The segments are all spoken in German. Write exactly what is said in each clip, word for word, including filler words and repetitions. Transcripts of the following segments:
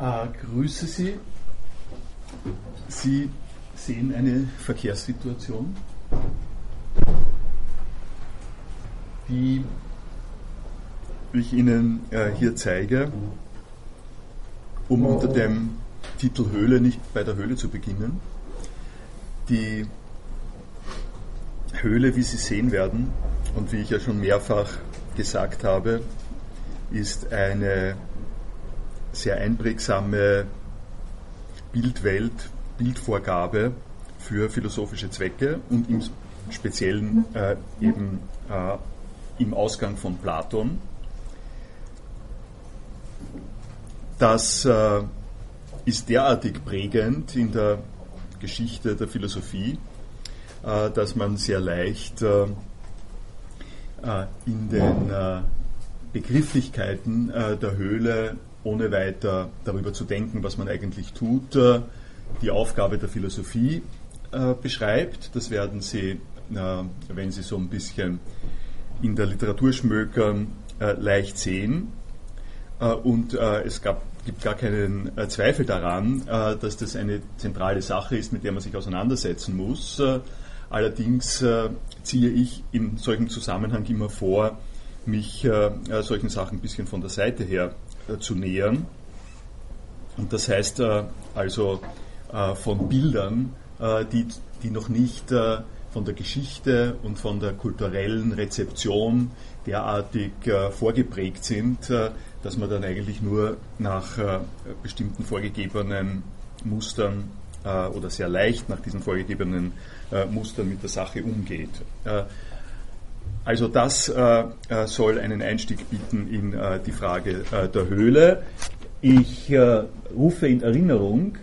äh, grüße Sie. Sie sehen eine Verkehrssituation, die ich Ihnen äh, hier zeige, um unter dem Titel Höhle nicht bei der Höhle zu beginnen. Die Höhle, wie Sie sehen werden und wie ich ja schon mehrfach gesagt habe, ist eine sehr einprägsame Bildwelt, Bildvorgabe für philosophische Zwecke und im Speziellen äh, eben äh, im Ausgang von Platon. Das äh, ist derartig prägend in der Geschichte der Philosophie, äh, dass man sehr leicht äh, in den äh, Begrifflichkeiten äh, der Höhle, ohne weiter darüber zu denken, was man eigentlich tut, äh, die Aufgabe der Philosophie äh, beschreibt. Das werden Sie, äh, wenn Sie so ein bisschen in der Literatur schmökern, äh, leicht sehen. Äh, und äh, es gab, gibt gar keinen äh, Zweifel daran, äh, dass das eine zentrale Sache ist, mit der man sich auseinandersetzen muss. Äh, allerdings äh, ziehe ich in solchem Zusammenhang immer vor, mich äh, solchen Sachen ein bisschen von der Seite her äh, zu nähern. Und das heißt äh, also äh, von Bildern, äh, die, die noch nicht äh, von der Geschichte und von der kulturellen Rezeption derartig äh, vorgeprägt sind, äh, dass man dann eigentlich nur nach äh, bestimmten vorgegebenen Mustern äh, oder sehr leicht nach diesen vorgegebenen äh, Mustern mit der Sache umgeht. Äh, Also das äh, soll einen Einstieg bieten in äh, die Frage äh, der Höhle. Ich äh, rufe in Erinnerung,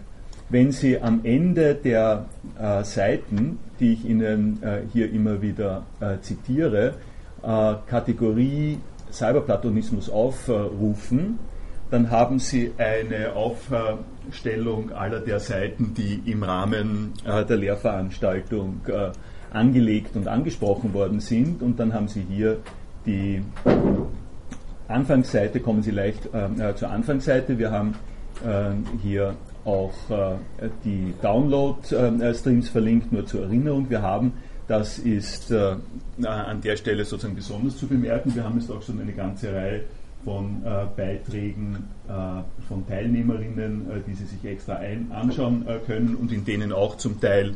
wenn Sie am Ende der äh, Seiten, die ich Ihnen äh, hier immer wieder äh, zitiere, äh, Kategorie Cyberplatonismus aufrufen, äh, dann haben Sie eine Aufstellung aller der Seiten, die im Rahmen äh, der Lehrveranstaltung äh, angelegt und angesprochen worden sind, und dann haben Sie hier die Anfangsseite, kommen Sie leicht äh, zur Anfangsseite. Wir haben äh, hier auch äh, die Download-Streams äh, verlinkt, nur zur Erinnerung. Wir haben, das ist äh, an der Stelle sozusagen besonders zu bemerken, wir haben jetzt auch schon eine ganze Reihe von äh, Beiträgen äh, von Teilnehmerinnen, äh, die Sie sich extra ein- anschauen äh, können und in denen auch zum Teil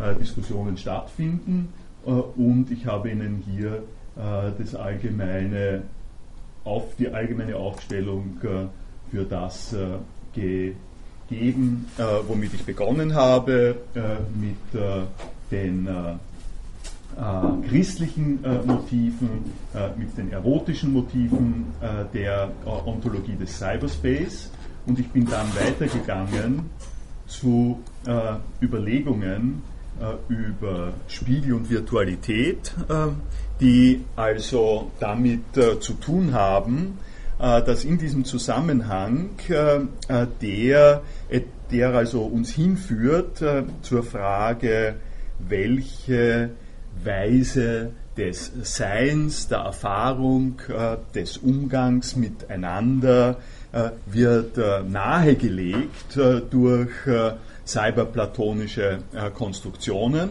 äh, Diskussionen stattfinden. Äh, und ich habe Ihnen hier äh, das allgemeine auf, die allgemeine Aufstellung äh, für das äh, gegeben, äh, womit ich begonnen habe, äh, mit äh, den äh, Äh, christlichen äh, Motiven, äh, mit den erotischen Motiven äh, der äh, Ontologie des Cyberspace, und ich bin dann weitergegangen zu äh, Überlegungen äh, über Spiel und Virtualität, äh, die also damit äh, zu tun haben, äh, dass in diesem Zusammenhang äh, der, der also uns hinführt äh, zur Frage, welche Weise des Seins, der Erfahrung, äh, des Umgangs miteinander äh, wird äh, nahegelegt äh, durch äh, cyberplatonische äh, Konstruktionen,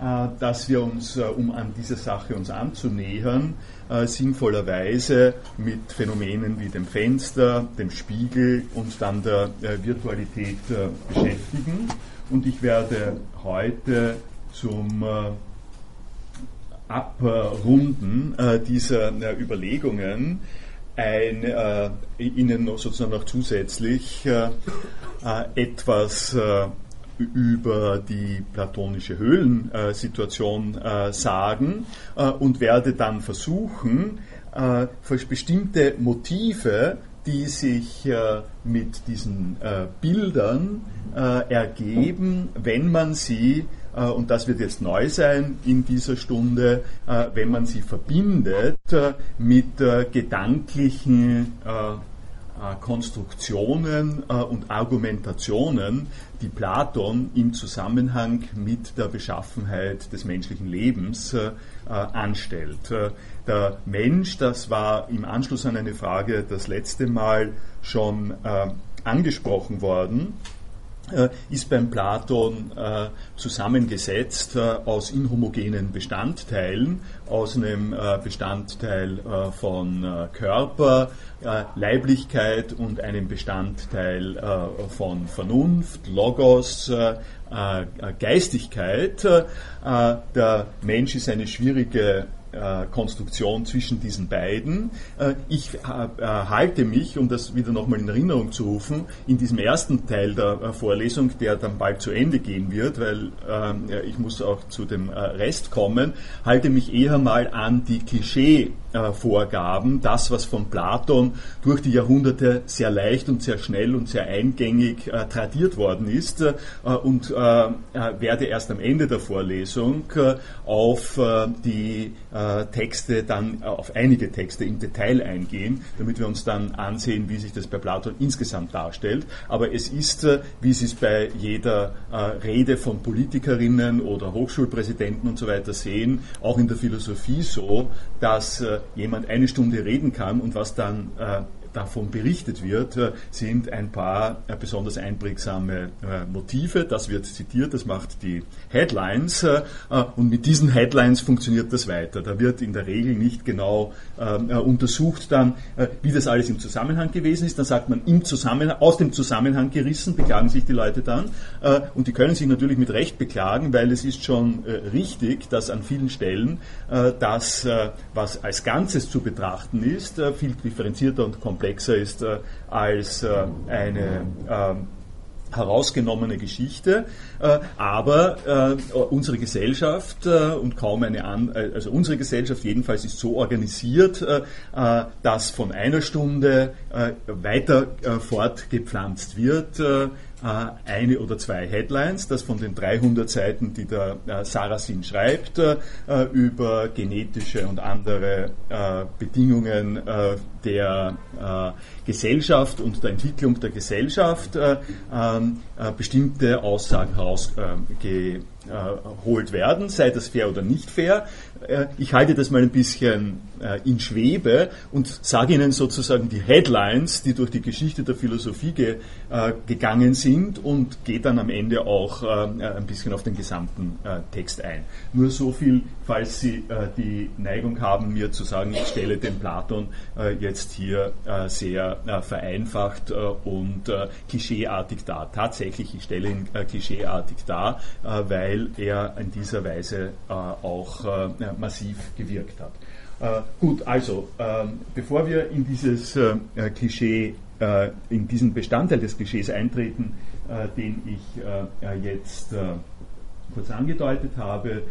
äh, dass wir uns, äh, um an dieser Sache uns anzunähern, äh, sinnvollerweise mit Phänomenen wie dem Fenster, dem Spiegel und dann der äh, Virtualität äh, beschäftigen. Und ich werde heute zum äh, Abrunden äh, dieser äh, Überlegungen ein, äh, Ihnen noch sozusagen noch zusätzlich äh, äh, etwas äh, über die platonische Höhlensituation äh, sagen äh, und werde dann versuchen, äh, bestimmte Motive, die sich äh, mit diesen äh, Bildern äh, ergeben, wenn man sie, und das wird jetzt neu sein in dieser Stunde, wenn man sie verbindet mit gedanklichen Konstruktionen und Argumentationen, die Platon im Zusammenhang mit der Beschaffenheit des menschlichen Lebens anstellt. Der Mensch, das war im Anschluss an eine Frage das letzte Mal schon angesprochen worden, äh, ist beim Platon äh, zusammengesetzt äh, aus inhomogenen Bestandteilen, aus einem äh, Bestandteil äh, von äh, Körper, äh, Leiblichkeit und einem Bestandteil äh, von Vernunft, Logos, äh, äh, Geistigkeit. Äh, der Mensch ist eine schwierige Konstruktion zwischen diesen beiden. Ich halte mich, um das wieder nochmal in Erinnerung zu rufen, in diesem ersten Teil der Vorlesung, der dann bald zu Ende gehen wird, weil ich muss auch zu dem Rest kommen, halte mich eher mal an die Klischee-Vorgaben, das, was von Platon durch die Jahrhunderte sehr leicht und sehr schnell und sehr eingängig tradiert worden ist, und werde erst am Ende der Vorlesung auf die Texte dann auf einige Texte im Detail eingehen, damit wir uns dann ansehen, wie sich das bei Platon insgesamt darstellt. Aber es ist, wie Sie es bei jeder Rede von Politikerinnen oder Hochschulpräsidenten und so weiter sehen, auch in der Philosophie so, dass jemand eine Stunde reden kann und was dann davon berichtet wird, sind ein paar besonders einprägsame Motive. Das wird zitiert, das macht die Headlines, und mit diesen Headlines funktioniert das weiter. Da wird in der Regel nicht genau untersucht dann, wie das alles im Zusammenhang gewesen ist. Dann sagt man, im Zusammenhang, aus dem Zusammenhang gerissen, beklagen sich die Leute dann. Und die können sich natürlich mit Recht beklagen, weil es ist schon richtig, dass an vielen Stellen das, was als Ganzes zu betrachten ist, viel differenzierter und komplexer ist äh, als äh, eine äh, herausgenommene Geschichte, äh, aber äh, unsere Gesellschaft äh, und kaum eine an, also unsere Gesellschaft jedenfalls ist so organisiert, äh, dass von einer Stunde äh, weiter äh, fortgepflanzt wird, äh, eine oder zwei Headlines, dass von den dreihundert Seiten, die der äh, Sarasin schreibt, äh, über genetische und andere äh, Bedingungen äh, der äh, Gesellschaft und der Entwicklung der Gesellschaft äh, äh, bestimmte Aussagen herausgeholt äh, äh, werden, sei das fair oder nicht fair. Äh, ich halte das mal ein bisschen äh, in Schwebe und sage Ihnen sozusagen die Headlines, die durch die Geschichte der Philosophie ge, äh, gegangen sind, und gehe dann am Ende auch äh, ein bisschen auf den gesamten äh, Text ein. Nur so viel, falls Sie äh, die Neigung haben, mir zu sagen, ich stelle den Platon äh, jetzt hier äh, sehr äh, vereinfacht äh, und äh, klischeeartig dar. Tatsächlich, ich stelle ihn äh, klischeeartig dar, äh, weil er in dieser Weise äh, auch äh, massiv gewirkt hat. Äh, gut, also, äh, bevor wir in dieses äh, Klischee, äh, in diesen Bestandteil des Klischees eintreten, äh, den ich äh, jetzt äh, kurz angedeutet habe, äh,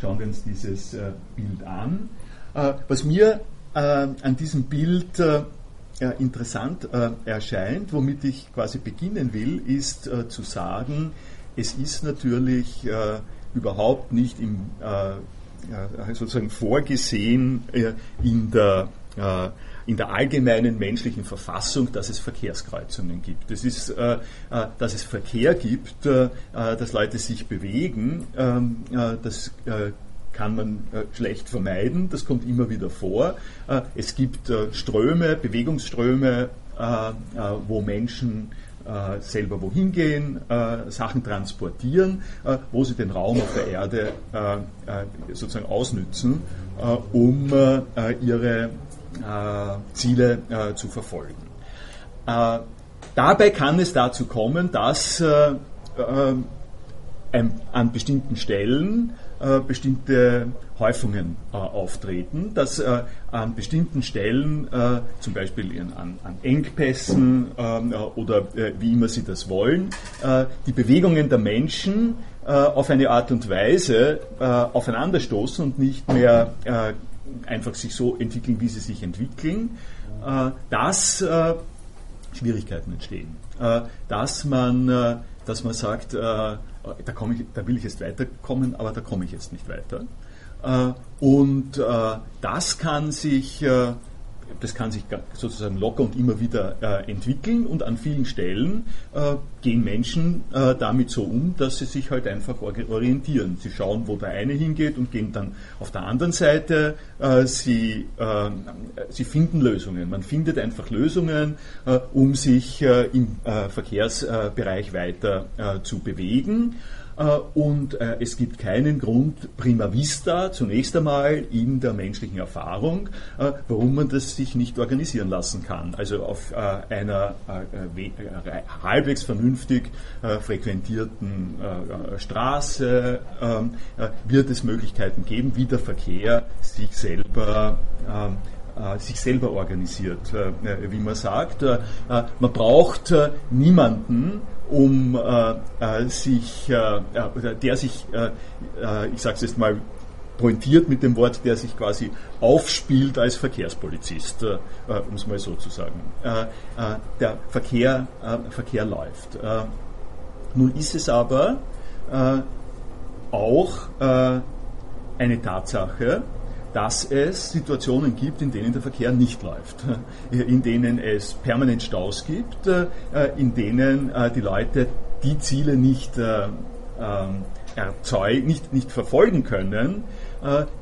schauen wir uns dieses äh, Bild an. Äh, was mir äh, an diesem Bild äh, interessant äh, erscheint, womit ich quasi beginnen will, ist äh, zu sagen, es ist natürlich äh, überhaupt nicht im äh, sozusagen vorgesehen in der, in der allgemeinen menschlichen Verfassung, dass es Verkehrskreuzungen gibt. Das ist, dass es Verkehr gibt, dass Leute sich bewegen, das kann man schlecht vermeiden, das kommt immer wieder vor. Es gibt Ströme, Bewegungsströme, wo Menschen Äh, selber wohin gehen, äh, Sachen transportieren, äh, wo sie den Raum auf der Erde äh, äh, sozusagen ausnützen, äh, um äh, ihre äh, Ziele äh, zu verfolgen. Äh, dabei kann es dazu kommen, dass äh, äh, ein, an bestimmten Stellen äh, bestimmte Häufungen äh, auftreten, dass äh, an bestimmten Stellen, äh, zum Beispiel in, an, an Engpässen äh, oder äh, wie immer Sie das wollen, äh, die Bewegungen der Menschen äh, auf eine Art und Weise äh, aufeinanderstoßen und nicht mehr äh, einfach sich so entwickeln, wie sie sich entwickeln, äh, dass äh, Schwierigkeiten entstehen, äh, dass man, äh, dass man sagt, äh, da komme ich, da will ich jetzt weiterkommen, aber da komme ich jetzt nicht weiter. Und äh, das kann sich äh, das kann sich sozusagen locker und immer wieder äh, entwickeln, und an vielen Stellen äh, gehen Menschen äh, damit so um, dass sie sich halt einfach orientieren. Sie schauen, wo der eine hingeht, und gehen dann auf der anderen Seite. Äh, sie, äh, sie finden Lösungen. Man findet einfach Lösungen, äh, um sich äh, im äh, Verkehrsbereich weiter äh, zu bewegen. Und äh, es gibt keinen Grund prima vista, zunächst einmal in der menschlichen Erfahrung, äh, warum man das sich nicht organisieren lassen kann. Also auf äh, einer äh, halbwegs vernünftig äh, frequentierten äh, Straße äh, wird es Möglichkeiten geben, wie der Verkehr sich selber organisiert. Äh, sich selber organisiert, wie man sagt. Man braucht niemanden, um sich, der sich, ich sage es jetzt mal pointiert mit dem Wort, der sich quasi aufspielt als Verkehrspolizist, um es mal so zu sagen. Der Verkehr, Verkehr läuft. Nun ist es aber auch eine Tatsache, dass es Situationen gibt, in denen der Verkehr nicht läuft, in denen es permanent Staus gibt, in denen die Leute die Ziele nicht erzeugen, nicht, nicht verfolgen können,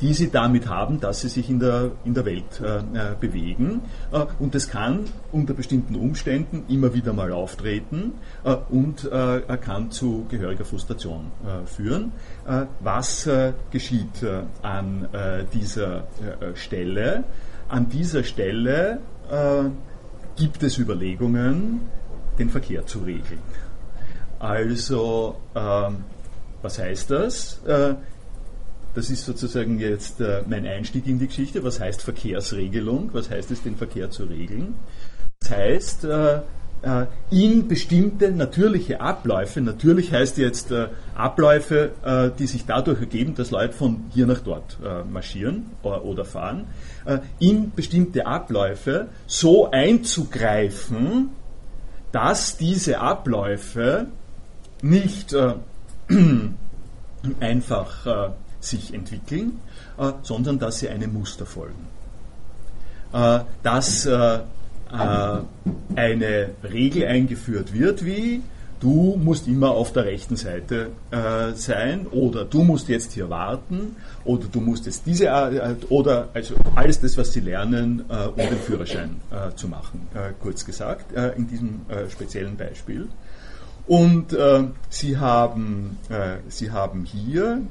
die sie damit haben, dass sie sich in der, in der Welt äh, bewegen. Äh, und das kann unter bestimmten Umständen immer wieder mal auftreten äh, und äh, kann zu gehöriger Frustration äh, führen. Äh, was äh, geschieht äh, an äh, dieser äh, Stelle? An dieser Stelle äh, gibt es Überlegungen, den Verkehr zu regeln. Also, äh, was heißt das? Äh, Das ist sozusagen jetzt äh, mein Einstieg in die Geschichte. Was heißt Verkehrsregelung? Was heißt es, den Verkehr zu regeln? Das heißt, äh, äh, in bestimmte natürliche Abläufe, natürlich heißt jetzt äh, Abläufe, äh, die sich dadurch ergeben, dass Leute von hier nach dort äh, marschieren oder, oder fahren, äh, in bestimmte Abläufe so einzugreifen, dass diese Abläufe nicht äh, einfach äh, sich entwickeln, äh, sondern dass sie einem Muster folgen. Äh, dass äh, äh, eine Regel eingeführt wird, wie du musst immer auf der rechten Seite äh, sein, oder du musst jetzt hier warten, oder du musst jetzt diese, äh, oder also alles das, was sie lernen, äh, um den Führerschein äh, zu machen, äh, kurz gesagt, äh, in diesem äh, speziellen Beispiel. Und äh, sie haben, äh, sie haben hier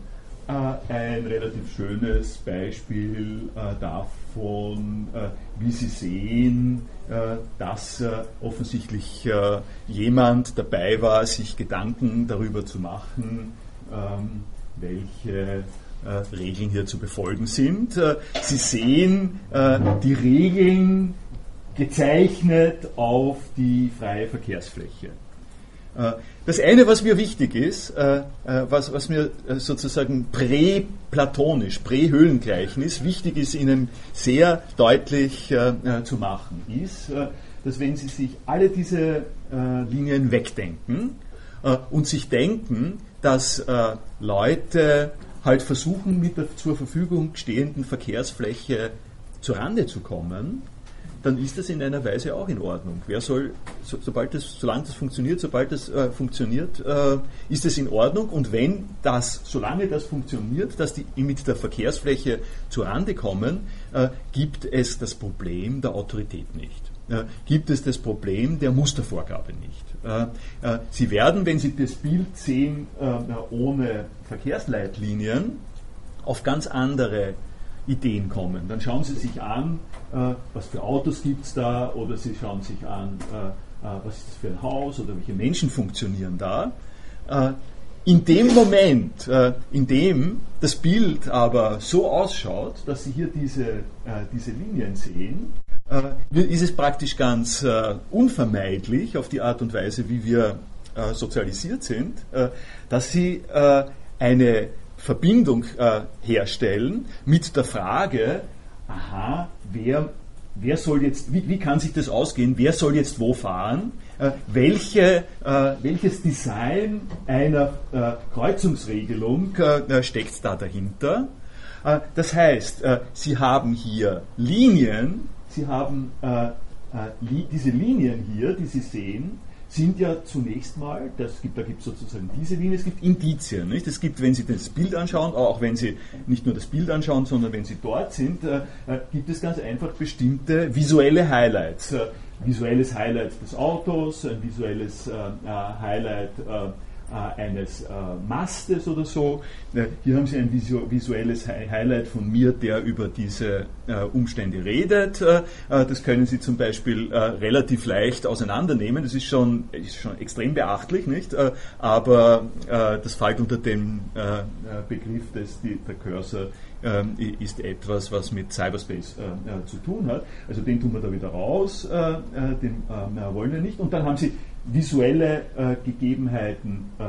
ein relativ schönes Beispiel äh, davon, äh, wie Sie sehen, äh, dass äh, offensichtlich äh, jemand dabei war, sich Gedanken darüber zu machen, ähm, welche äh, Regeln hier zu befolgen sind. Äh, Sie sehen äh, die Regeln gezeichnet auf die freie Verkehrsfläche. Das eine, was mir wichtig ist, was, was mir sozusagen präplatonisch, prähöhlengleichnis wichtig ist, Ihnen sehr deutlich zu machen, ist, dass wenn Sie sich alle diese Linien wegdenken und sich denken, dass Leute halt versuchen, mit der zur Verfügung stehenden Verkehrsfläche zur Rande zu kommen, dann ist das in einer Weise auch in Ordnung. Wer soll, so, sobald das, solange das funktioniert, sobald das äh, funktioniert, äh, ist das in Ordnung. Und wenn das, solange das funktioniert, dass die mit der Verkehrsfläche zu Rande kommen, äh, gibt es das Problem der Autorität nicht. Äh, gibt es das Problem der Mustervorgabe nicht. Äh, äh, Sie werden, wenn Sie das Bild sehen, äh, ohne Verkehrsleitlinien, auf ganz andere Ideen kommen. Dann schauen Sie sich an, äh, was für Autos gibt es da, oder Sie schauen sich an, äh, äh, was ist das für ein Haus, oder welche Menschen funktionieren da. Äh, in dem Moment, äh, in dem das Bild aber so ausschaut, dass Sie hier diese, äh, diese Linien sehen, äh, ist es praktisch ganz äh, unvermeidlich, auf die Art und Weise, wie wir äh, sozialisiert sind, äh, dass Sie äh, eine Verbindung äh, herstellen mit der Frage, aha, wer, wer soll jetzt, wie, wie kann sich das ausgehen, wer soll jetzt wo fahren, äh, welche, äh, welches Design einer äh, Kreuzungsregelung äh, steckt da dahinter. Äh, das heißt, äh, Sie haben hier Linien, Sie haben äh, äh, li diese Linien hier, die Sie sehen, sind ja zunächst mal, das gibt, da gibt es sozusagen diese Linie, es gibt Indizien. Nicht? Es gibt, wenn Sie das Bild anschauen, auch wenn Sie nicht nur das Bild anschauen, sondern wenn Sie dort sind, äh, gibt es ganz einfach bestimmte visuelle Highlights. Äh, visuelles Highlight des Autos, ein visuelles äh, Highlight äh, eines äh, Mastes oder so. Hier haben Sie ein visuelles Highlight von mir, der über diese äh, Umstände redet. Äh, das können Sie zum Beispiel äh, relativ leicht auseinandernehmen. Das ist schon, ist schon extrem beachtlich, nicht? Äh, aber äh, das fällt unter den äh, Begriff, dass die, der Cursor ist etwas, was mit Cyberspace äh, zu tun hat. Also den tun wir da wieder raus, äh, den äh, wollen wir nicht. Und dann haben Sie visuelle äh, Gegebenheiten, äh,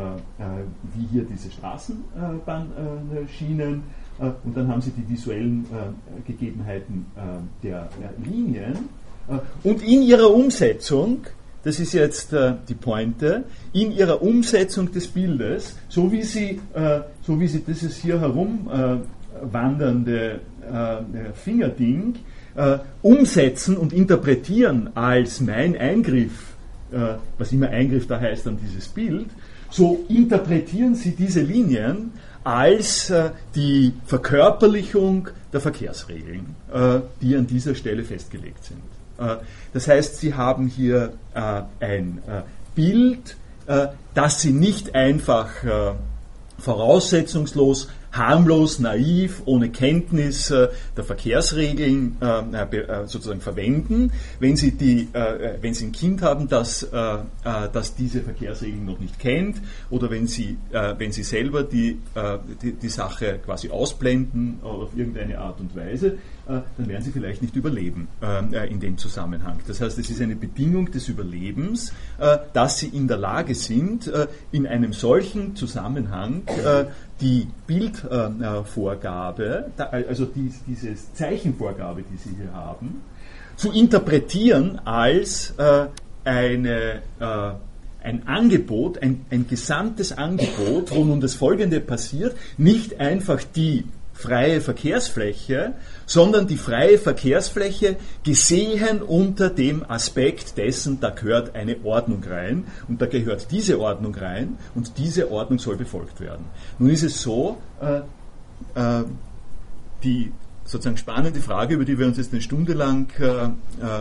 wie hier diese Straßenbahnschienen. Äh, äh, und dann haben Sie die visuellen äh, Gegebenheiten äh, der äh, Linien. Äh, und in ihrer Umsetzung, das ist jetzt äh, die Pointe, in ihrer Umsetzung des Bildes, so wie Sie, äh, so wie Sie dieses hier herum äh, wandernde äh, Fingerding äh, umsetzen und interpretieren als mein Eingriff, äh, was immer Eingriff da heißt an dieses Bild, so interpretieren Sie diese Linien als äh, die Verkörperlichung der Verkehrsregeln, äh, die an dieser Stelle festgelegt sind. Äh, das heißt, Sie haben hier äh, ein äh, Bild, äh, das Sie nicht einfach äh, voraussetzungslos, harmlos, naiv, ohne Kenntnis äh, der Verkehrsregeln äh, äh, sozusagen verwenden, wenn Sie, die, äh, wenn Sie ein Kind haben, das, äh, das diese Verkehrsregeln noch nicht kennt, oder wenn Sie, äh, wenn Sie selber die, äh, die, die Sache quasi ausblenden auf irgendeine Art und Weise, äh, dann werden Sie vielleicht nicht überleben äh, in dem Zusammenhang. Das heißt, es ist eine Bedingung des Überlebens, äh, dass Sie in der Lage sind, äh, in einem solchen Zusammenhang äh, die Bildvorgabe, äh, also die, diese Zeichenvorgabe, die Sie hier haben, zu interpretieren als äh, eine, äh, ein Angebot, ein, ein gesamtes Angebot, wo nun das Folgende passiert, nicht einfach die freie Verkehrsfläche, sondern die freie Verkehrsfläche gesehen unter dem Aspekt dessen, da gehört eine Ordnung rein und da gehört diese Ordnung rein und diese Ordnung soll befolgt werden. Nun ist es so, äh, äh, die sozusagen spannende Frage, über die wir uns jetzt eine Stunde lang äh, äh,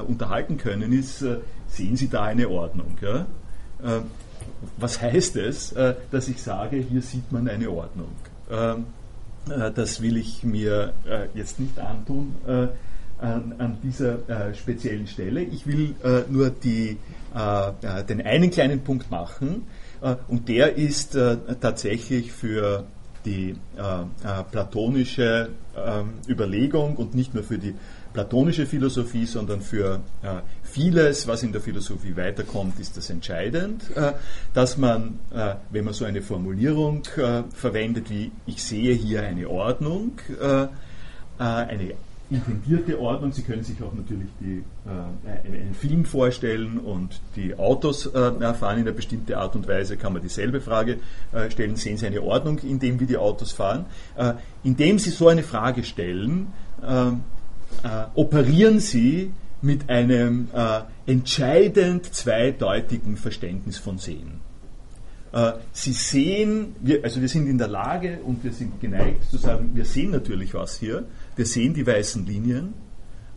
unterhalten können, ist, äh, sehen Sie da eine Ordnung? Ja? Äh, was heißt es, äh, dass ich sage, hier sieht man eine Ordnung? Äh, Das will ich mir äh, jetzt nicht antun äh, an, an dieser äh, speziellen Stelle. Ich will äh, nur die, äh, den einen kleinen Punkt machen äh, und der ist äh, tatsächlich für die äh, äh, platonische äh, Überlegung und nicht nur für die platonische Philosophie, sondern für äh, vieles, was in der Philosophie weiterkommt, ist das entscheidend, äh, dass man, äh, wenn man so eine Formulierung äh, verwendet wie ich sehe hier eine Ordnung, äh, eine intendierte Ordnung, Sie können sich auch natürlich die, äh, einen Film vorstellen und die Autos äh, fahren in einer bestimmten Art und Weise, kann man dieselbe Frage äh, stellen, sehen Sie eine Ordnung in dem, wie die Autos fahren? Äh, indem Sie so eine Frage stellen, äh, Äh, operieren Sie mit einem äh, entscheidend zweideutigen Verständnis von Sehen. Äh, Sie sehen, wir, also wir sind in der Lage und wir sind geneigt zu sagen, wir sehen natürlich was hier, wir sehen die weißen Linien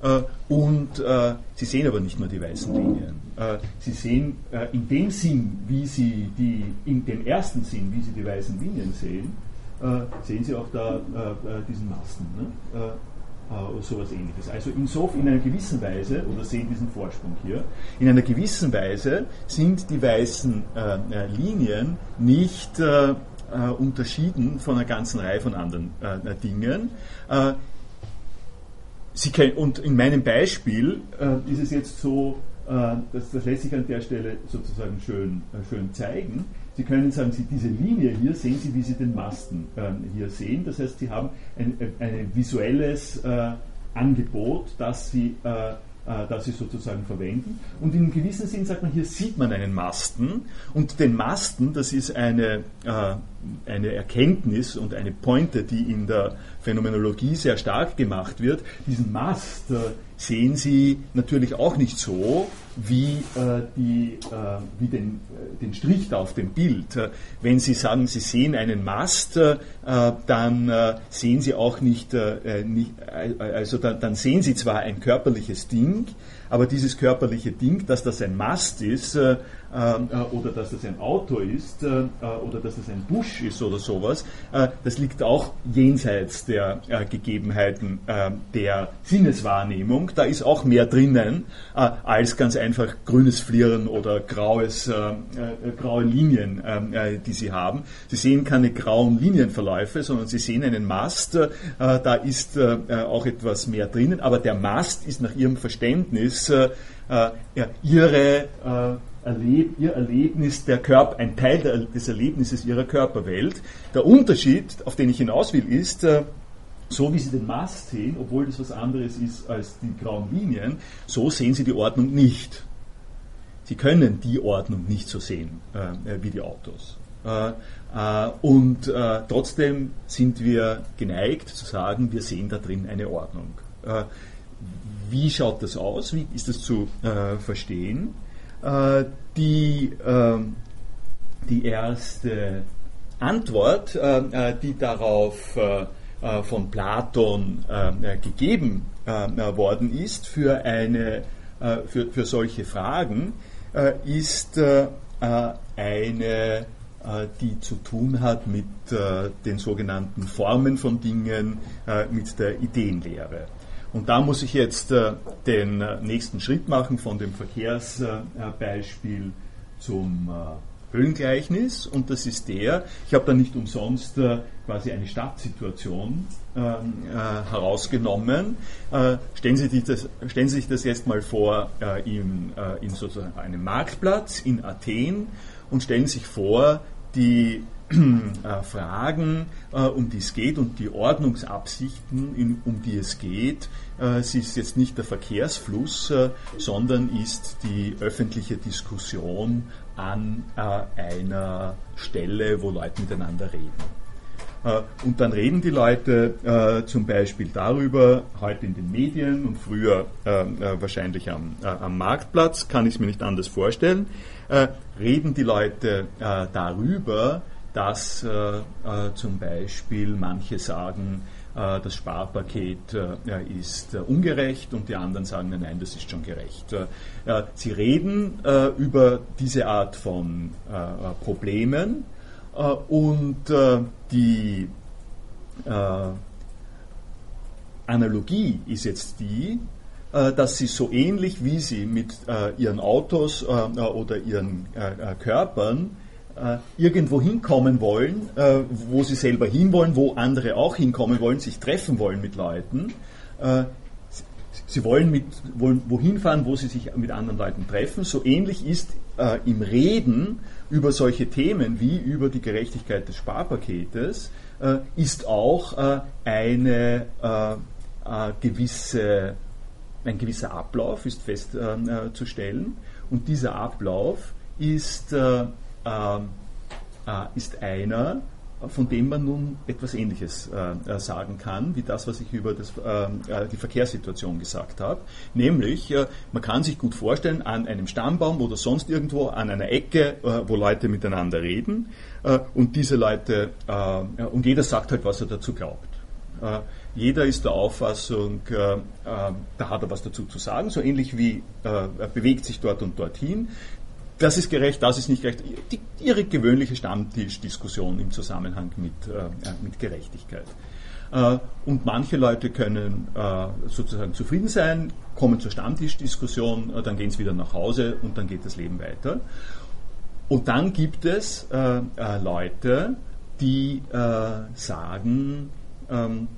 äh, und äh, Sie sehen aber nicht nur die weißen Linien. Äh, Sie sehen äh, in dem Sinn, wie Sie die, in dem ersten Sinn, wie Sie die weißen Linien sehen, äh, sehen Sie auch da äh, diesen Masten, ne? Äh, oder sowas Ähnliches. Also insofern in einer gewissen Weise, oder sehen diesen Vorsprung hier, in einer gewissen Weise sind die weißen äh, Linien nicht äh, unterschieden von einer ganzen Reihe von anderen äh, Dingen. Äh, Sie können, und in meinem Beispiel äh, ist es jetzt so, äh, das, das lässt sich an der Stelle sozusagen schön, äh, schön zeigen. Sie können sagen, Sie diese Linie hier, sehen Sie, wie Sie den Masten äh, hier sehen. Das heißt, Sie haben ein, ein visuelles äh, Angebot, das Sie, äh, äh, das Sie sozusagen verwenden. Und in einem gewissen Sinn sagt man, hier sieht man einen Masten. Und den Masten, das ist eine, äh, eine Erkenntnis und eine Pointe, die in der Phänomenologie sehr stark gemacht wird. Diesen Mast äh, sehen sie natürlich auch nicht so, wie, äh, die, äh, wie den, äh, den Strich da auf dem Bild. Äh, wenn Sie sagen, Sie sehen einen Mast, äh, dann äh, sehen Sie auch nicht, äh, nicht äh, also dann, dann sehen Sie zwar ein körperliches Ding, aber dieses körperliche Ding, dass das ein Mast ist äh, äh, oder dass das ein Auto ist äh, oder dass das ein Busch ist oder sowas, äh, das liegt auch jenseits der äh, Gegebenheiten äh, der Sinneswahrnehmung. Da ist auch mehr drinnen äh, als ganz einfach grünes Flirren oder graues, äh, äh, graue Linien, äh, die Sie haben. Sie sehen keine grauen Linienverläufe, sondern Sie sehen einen Mast, äh, da ist äh, auch etwas mehr drinnen, aber der Mast ist nach Ihrem Verständnis äh, ja, ihre, äh, erleb Ihr Erlebnis, der Körper, ein Teil der, des Erlebnisses Ihrer Körperwelt. Der Unterschied, auf den ich hinaus will, ist, äh, so wie Sie den Mast sehen, obwohl das was anderes ist als die grauen Linien, so sehen Sie die Ordnung nicht. Sie können die Ordnung nicht so sehen äh, wie die Autos. Äh, äh, und äh, trotzdem sind wir geneigt zu sagen, wir sehen da drin eine Ordnung. Äh, wie schaut das aus? Wie ist das zu äh, verstehen? Äh, die, äh, die erste Antwort, äh, die darauf äh, von Platon äh, gegeben äh, worden ist für, eine, äh, für, für solche Fragen, äh, ist äh, eine, äh, die zu tun hat mit äh, den sogenannten Formen von Dingen, äh, mit der Ideenlehre. Und da muss ich jetzt äh, den nächsten Schritt machen von dem Verkehrsbeispiel äh, zum äh, Höhlengleichnis, und das ist der, ich habe da nicht umsonst äh, quasi eine Stadtsituation äh, äh, herausgenommen. Äh, stellen, Sie sich das, stellen Sie sich das jetzt mal vor äh, in, äh, in sozusagen einem Marktplatz in Athen und stellen sich vor die äh, Fragen, äh, um die es geht, und die Ordnungsabsichten, in, um die es geht. Äh, es ist jetzt nicht der Verkehrsfluss, äh, sondern ist die öffentliche Diskussion an äh, einer Stelle, wo Leute miteinander reden. Äh, und dann reden die Leute äh, zum Beispiel darüber, heute in den Medien und früher äh, äh, wahrscheinlich am, äh, am Marktplatz, kann ich es mir nicht anders vorstellen, äh, reden die Leute äh, darüber, dass äh, äh, zum Beispiel manche sagen, äh, das Sparpaket äh, ist äh, ungerecht, und die anderen sagen, nein, nein, das ist schon gerecht. Äh, sie reden äh, über diese Art von äh, Problemen äh, und äh, die äh, Analogie ist jetzt die, äh, dass sie so ähnlich wie sie mit äh, ihren Autos äh, oder ihren äh, Körpern irgendwo hinkommen wollen, wo sie selber hinwollen, wo andere auch hinkommen wollen, sich treffen wollen mit Leuten. Sie wollen, mit, wollen wohin fahren, wo sie sich mit anderen Leuten treffen. So ähnlich ist im Reden über solche Themen wie über die Gerechtigkeit des Sparpaketes ist auch eine gewisse, ein gewisser Ablauf ist festzustellen. Und dieser Ablauf ist ist einer, von dem man nun etwas Ähnliches äh, sagen kann, wie das, was ich über das, äh, die Verkehrssituation gesagt habe. Nämlich, äh, man kann sich gut vorstellen, an einem Stammbaum oder sonst irgendwo, an einer Ecke, äh, wo Leute miteinander reden, äh, und diese Leute, äh, und jeder sagt halt, was er dazu glaubt. Äh, jeder ist der Auffassung, äh, äh, da hat er was dazu zu sagen, so ähnlich wie äh, er bewegt sich dort und dorthin. Das ist gerecht, das ist nicht gerecht. Die, ihre gewöhnliche Stammtischdiskussion im Zusammenhang mit, äh, mit Gerechtigkeit. Äh, und manche Leute können äh, sozusagen zufrieden sein, kommen zur Stammtischdiskussion, äh, dann gehen sie wieder nach Hause und dann geht das Leben weiter. Und dann gibt es äh, äh, Leute, die äh, sagen, ähm,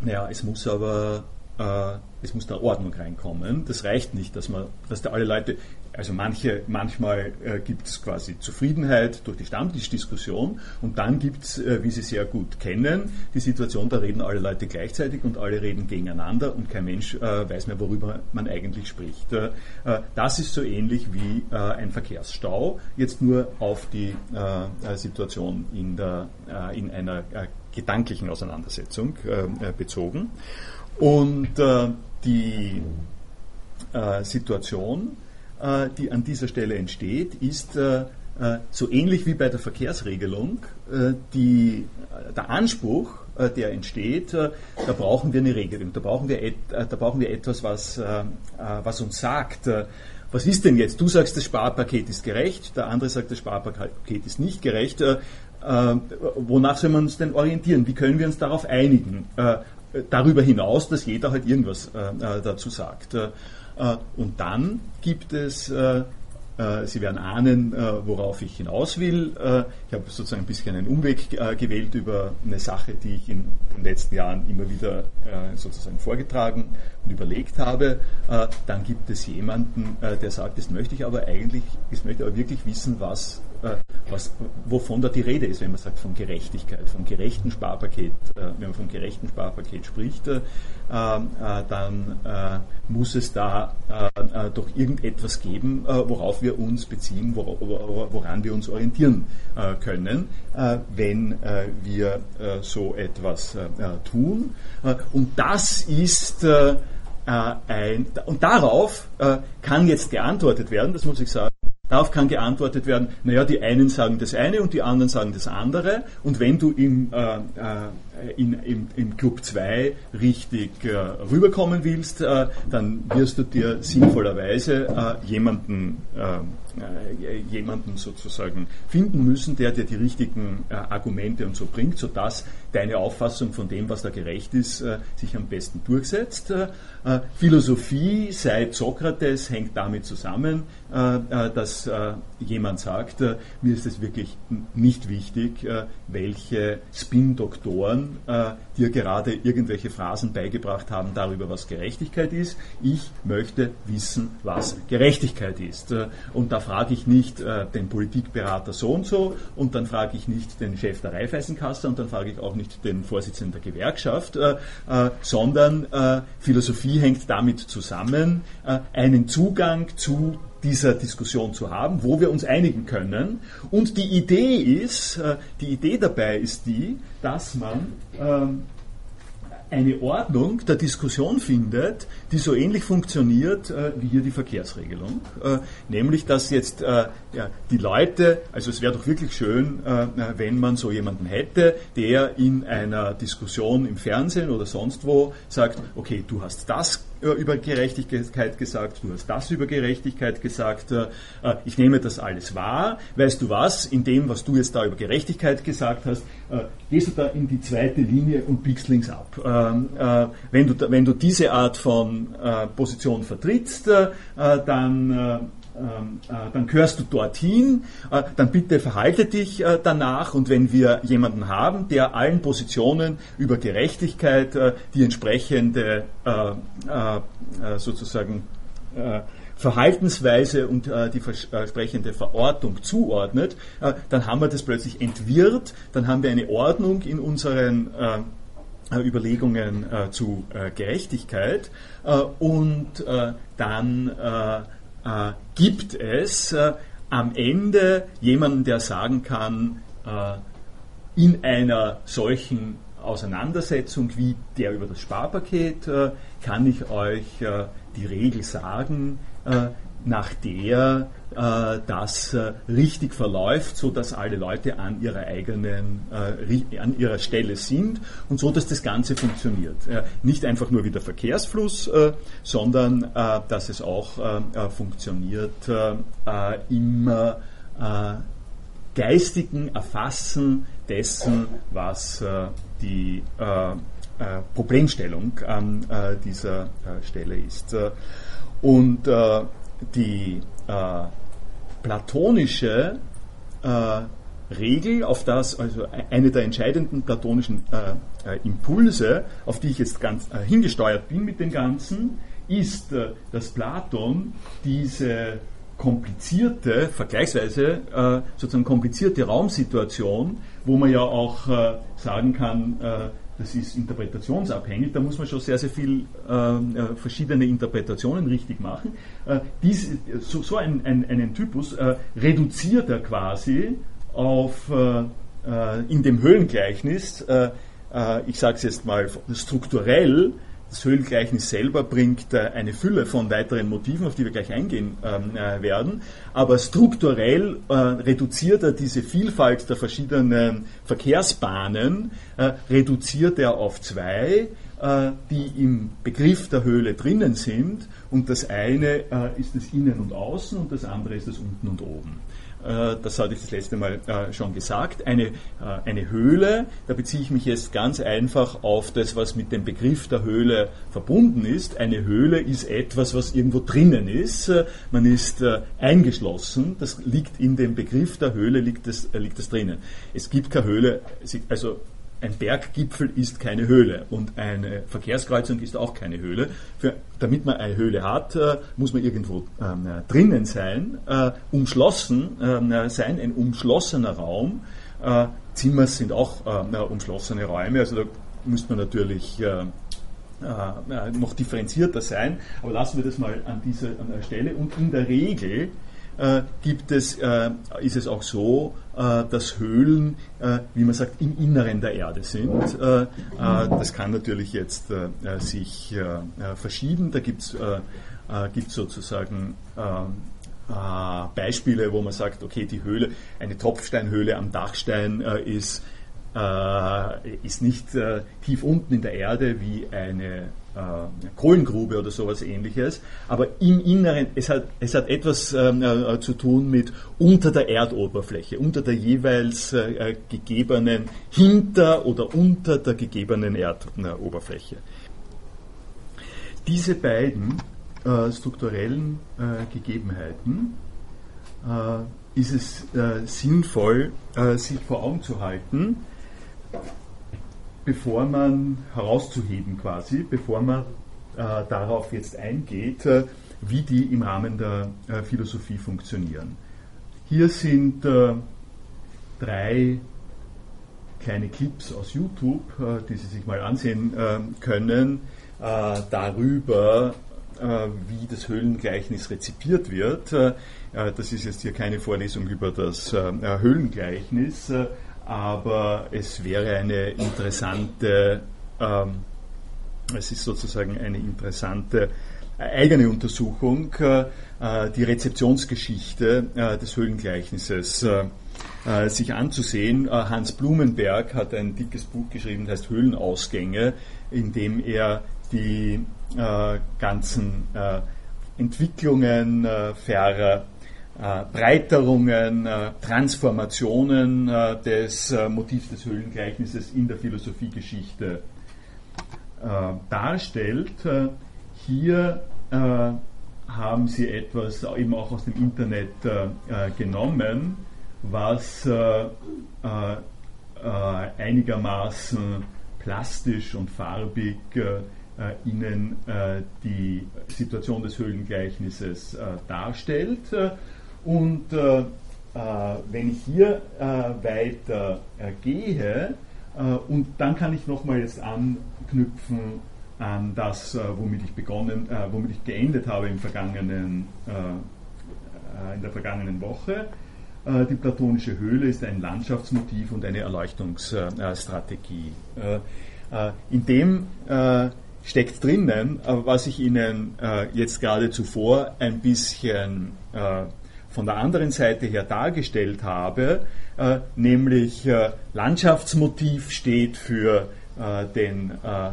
naja, es muss aber, äh, es muss da Ordnung reinkommen. Das reicht nicht, dass man, dass da alle Leute... Also manche, manchmal äh, gibt es quasi Zufriedenheit durch die Stammtischdiskussion, und dann gibt es, äh, wie Sie sehr gut kennen, die Situation, da reden alle Leute gleichzeitig und alle reden gegeneinander und kein Mensch äh, weiß mehr, worüber man eigentlich spricht. Äh, das ist so ähnlich wie äh, ein Verkehrsstau, jetzt nur auf die äh, Situation in, der, äh, in einer äh, gedanklichen Auseinandersetzung äh, bezogen. Und äh, die äh, Situation, äh, die an dieser Stelle entsteht, ist äh, äh, so ähnlich wie bei der Verkehrsregelung, äh, die, der Anspruch, äh, der entsteht, äh, da brauchen wir eine Regelung, da brauchen wir, et, äh, da brauchen wir etwas, was, äh, was uns sagt, äh, was ist denn jetzt? Du sagst, das Sparpaket ist gerecht, der andere sagt, das Sparpaket ist nicht gerecht. Äh, äh, wonach soll man uns denn orientieren? Wie können wir uns darauf einigen? Äh, darüber hinaus, dass jeder halt irgendwas äh, dazu sagt. Äh, und dann gibt es, äh, äh, Sie werden ahnen, äh, worauf ich hinaus will. Äh, ich habe sozusagen ein bisschen einen Umweg äh, gewählt über eine Sache, die ich in den letzten Jahren immer wieder äh, sozusagen vorgetragen und überlegt habe. Äh, dann gibt es jemanden, äh, der sagt, das möchte ich aber eigentlich, ich möchte aber wirklich wissen, was, äh, was, wovon da die Rede ist, wenn man sagt von Gerechtigkeit, vom gerechten Sparpaket, äh, wenn man vom gerechten Sparpaket spricht, äh, äh, dann äh, muss es da äh, äh, doch irgendetwas geben, äh, worauf wir uns beziehen, wor wor woran wir uns orientieren äh, können, äh, wenn äh, wir äh, so etwas äh, tun. Äh, und das ist äh, ein, und darauf äh, kann jetzt geantwortet werden, das muss ich sagen. Darauf kann geantwortet werden, naja, die einen sagen das eine und die anderen sagen das andere. Und wenn du im, äh, in, im, im Club zwei richtig äh, rüberkommen willst, äh, dann wirst du dir sinnvollerweise äh, jemanden, äh, jemanden sozusagen finden müssen, der dir die richtigen äh, Argumente und so bringt, sodass deine Auffassung von dem, was da gerecht ist, äh, sich am besten durchsetzt. Äh, Philosophie seit Sokrates hängt damit zusammen, dass jemand sagt, mir ist es wirklich nicht wichtig, welche Spin-Doktoren dir gerade irgendwelche Phrasen beigebracht haben darüber, was Gerechtigkeit ist. Ich möchte wissen, was Gerechtigkeit ist. Und da frage ich nicht den Politikberater so und so und dann frage ich nicht den Chef der Raiffeisenkasse und dann frage ich auch nicht den Vorsitzenden der Gewerkschaft, sondern Philosophie hängt damit zusammen, einen Zugang zu dieser Diskussion zu haben, wo wir uns einigen können. Und die Idee ist, die Idee dabei ist die, dass man eine Ordnung der Diskussion findet, die so ähnlich funktioniert wie hier die Verkehrsregelung. Nämlich, dass jetzt die Leute, also es wäre doch wirklich schön, wenn man so jemanden hätte, der in einer Diskussion im Fernsehen oder sonst wo sagt, okay, du hast das über Gerechtigkeit gesagt, du hast das über Gerechtigkeit gesagt, äh, ich nehme das alles wahr, weißt du was, in dem, was du jetzt da über Gerechtigkeit gesagt hast, äh, gehst du da in die zweite Linie und biegst links ab. Ähm, äh, wenn du da, wenn du diese Art von äh, Position vertrittst, äh, dann äh, dann gehörst du dorthin, dann bitte verhalte dich danach. Und wenn wir jemanden haben, der allen Positionen über Gerechtigkeit die entsprechende sozusagen Verhaltensweise und die entsprechende Verortung zuordnet, dann haben wir das plötzlich entwirrt, dann haben wir eine Ordnung in unseren Überlegungen zu Gerechtigkeit und dann Äh, gibt es äh, am Ende jemanden, der sagen kann, äh, in einer solchen Auseinandersetzung wie der über das Sparpaket äh, kann ich euch äh, die Regel sagen, äh, nach der äh, das äh, richtig verläuft, so dass alle Leute an ihrer eigenen, äh, an ihrer Stelle sind und so, dass das Ganze funktioniert. Äh, nicht einfach nur wie der Verkehrsfluss, äh, sondern äh, dass es auch äh, funktioniert äh, im äh, geistigen Erfassen dessen, was äh, die äh, äh, Problemstellung an äh, dieser äh, Stelle ist. Und äh, die äh, platonische äh, Regel, auf das, also eine der entscheidenden platonischen äh, äh, Impulse, auf die ich jetzt ganz äh, hingesteuert bin mit dem Ganzen, ist, äh, dass Platon diese komplizierte, vergleichsweise äh, sozusagen komplizierte Raumsituation, wo man ja auch äh, sagen kann, äh, das ist interpretationsabhängig, da muss man schon sehr, sehr viel äh, verschiedene Interpretationen richtig machen. Äh, dies, so so ein, ein, einen Typus äh, reduziert er quasi auf, äh, in dem Höhlengleichnis, äh, ich sage es jetzt mal strukturell, Das Höhlengleichnis selber bringt äh, eine Fülle von weiteren Motiven, auf die wir gleich eingehen ähm, äh, werden, aber strukturell äh, reduziert er diese Vielfalt der verschiedenen Verkehrsbahnen, äh, reduziert er auf zwei, äh, die im Begriff der Höhle drinnen sind, und das eine äh, ist das Innen und Außen und das andere ist das Unten und Oben. Das hatte ich das letzte Mal äh, schon gesagt, eine, äh, eine Höhle, da beziehe ich mich jetzt ganz einfach auf das, was mit dem Begriff der Höhle verbunden ist. Eine Höhle ist etwas, was irgendwo drinnen ist, man ist äh, eingeschlossen, das liegt in dem Begriff der Höhle, liegt das, äh, liegt das drinnen. Es gibt keine Höhle, also ein Berggipfel ist keine Höhle und eine Verkehrskreuzung ist auch keine Höhle. Für, damit man eine Höhle hat, äh, muss man irgendwo ähm, drinnen sein, äh, umschlossen äh, sein, ein umschlossener Raum. Äh, Zimmer sind auch äh, umschlossene Räume, also da müsste man natürlich äh, äh, noch differenzierter sein, aber lassen wir das mal an dieser, an der Stelle. Und in der Regel Äh, gibt es, äh, ist es auch so, äh, dass Höhlen, äh, wie man sagt, im Inneren der Erde sind. Äh, äh, das kann natürlich jetzt äh, sich äh, verschieben. Da gibt es äh, äh, gibt's sozusagen äh, äh, Beispiele, wo man sagt, okay, die Höhle, eine Tropfsteinhöhle am Dachstein äh, ist, äh, ist nicht äh, tief unten in der Erde wie eine Kohlengrube oder sowas ähnliches, aber im Inneren, es hat, es hat etwas äh, zu tun mit unter der Erdoberfläche, unter der jeweils äh, gegebenen, hinter oder unter der gegebenen Erdoberfläche. Diese beiden äh, strukturellen äh, Gegebenheiten äh, ist es äh, sinnvoll, äh, sich vor Augen zu halten, bevor man herauszuheben quasi, bevor man äh, darauf jetzt eingeht, äh, wie die im Rahmen der äh, Philosophie funktionieren. Hier sind äh, drei kleine Clips aus YouTube, äh, die Sie sich mal ansehen äh, können, äh, darüber, äh, wie das Höhlengleichnis rezipiert wird. Äh, das ist jetzt hier keine Vorlesung über das äh, Höhlengleichnis, äh, aber es wäre eine interessante, ähm, es ist sozusagen eine interessante eigene Untersuchung, äh, die Rezeptionsgeschichte äh, des Höhlengleichnisses äh, äh, sich anzusehen. Äh, Hans Blumenberg hat ein dickes Buch geschrieben, das heißt Höhlenausgänge, in dem er die äh, ganzen äh, Entwicklungen äh, fairer Äh, Breiterungen, äh, Transformationen äh, des äh, Motivs des Höhlengleichnisses in der Philosophiegeschichte äh, darstellt. Äh, hier äh, haben Sie etwas eben auch aus dem Internet äh, äh, genommen, was äh, äh, einigermaßen plastisch und farbig äh, äh, Ihnen äh, die Situation des Höhlengleichnisses äh, darstellt. Und äh, äh, wenn ich hier äh, weiter äh, gehe, äh, und dann kann ich nochmal jetzt anknüpfen an das, äh, womit ich begonnen, äh, womit ich geendet habe im vergangenen, äh, in der vergangenen Woche. Äh, die platonische Höhle ist ein Landschaftsmotiv und eine Erleuchtungsstrategie. Äh, äh, in dem äh, steckt drinnen, äh, was ich Ihnen äh, jetzt gerade zuvor ein bisschen äh, von der anderen Seite her dargestellt habe, äh, nämlich äh, Landschaftsmotiv steht für äh, den, äh,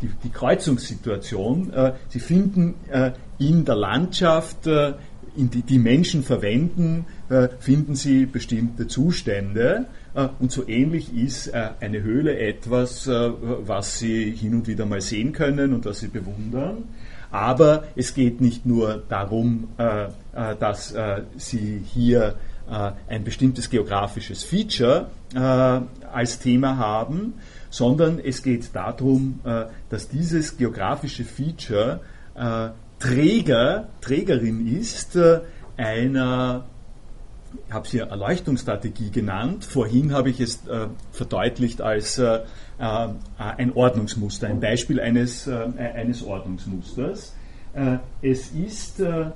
die, die Kreuzungssituation. Äh, Sie finden äh, in der Landschaft, äh, in die, die Menschen verwenden, äh, finden Sie bestimmte Zustände, äh, und so ähnlich ist äh, eine Höhle etwas, äh, was Sie hin und wieder mal sehen können und was Sie bewundern. Aber es geht nicht nur darum, äh, äh, dass äh, Sie hier äh, ein bestimmtes geografisches Feature äh, als Thema haben, sondern es geht darum, äh, dass dieses geografische Feature äh, Träger, Trägerin ist äh, einer, ich habe es hier Erleuchtungsstrategie genannt, vorhin habe ich es äh, verdeutlicht als äh, Äh, ein Ordnungsmuster, ein Beispiel eines, äh, eines Ordnungsmusters. Äh, es ist äh,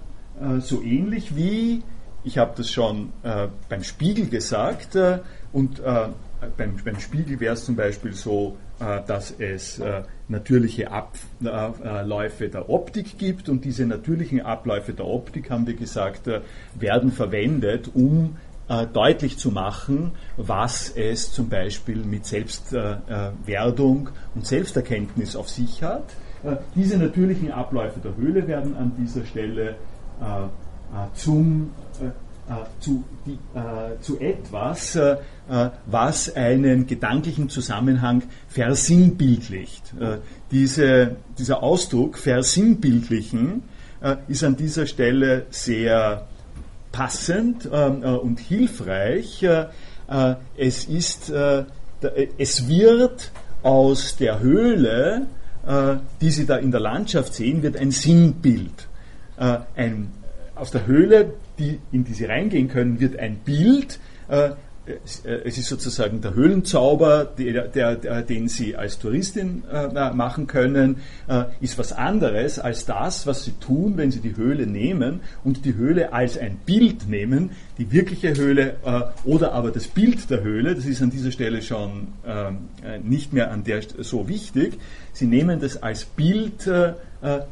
so ähnlich wie, ich habe das schon äh, beim Spiegel gesagt, äh, und äh, Beim, beim Spiegel wäre es zum Beispiel so, äh, dass es äh, natürliche Abläufe der Optik gibt, und diese natürlichen Abläufe der Optik, haben wir gesagt, äh, werden verwendet, um äh, deutlich zu machen, was es zum Beispiel mit Selbstwerdung äh, und Selbsterkenntnis auf sich hat. Äh, diese natürlichen Abläufe der Höhle werden an dieser Stelle äh, äh, zum äh, Zu, die, äh, zu etwas, äh, was einen gedanklichen Zusammenhang versinnbildlicht. Äh, diese, dieser Ausdruck versinnbildlichen äh, ist an dieser Stelle sehr passend äh, und hilfreich. Äh, es, ist, äh, es wird aus der Höhle, äh, die Sie da in der Landschaft sehen, wird ein Sinnbild. Äh, ein, aus der Höhle, die, in die Sie reingehen können, wird ein Bild. Äh, es, äh, es ist sozusagen der Höhlenzauber, der, der, der, den Sie als Touristin äh, machen können, äh, ist was anderes als das, was Sie tun, wenn Sie die Höhle nehmen und die Höhle als ein Bild nehmen, die wirkliche Höhle äh, oder aber das Bild der Höhle. Das ist an dieser Stelle schon äh, nicht mehr an der so wichtig. Sie nehmen das als Bild äh,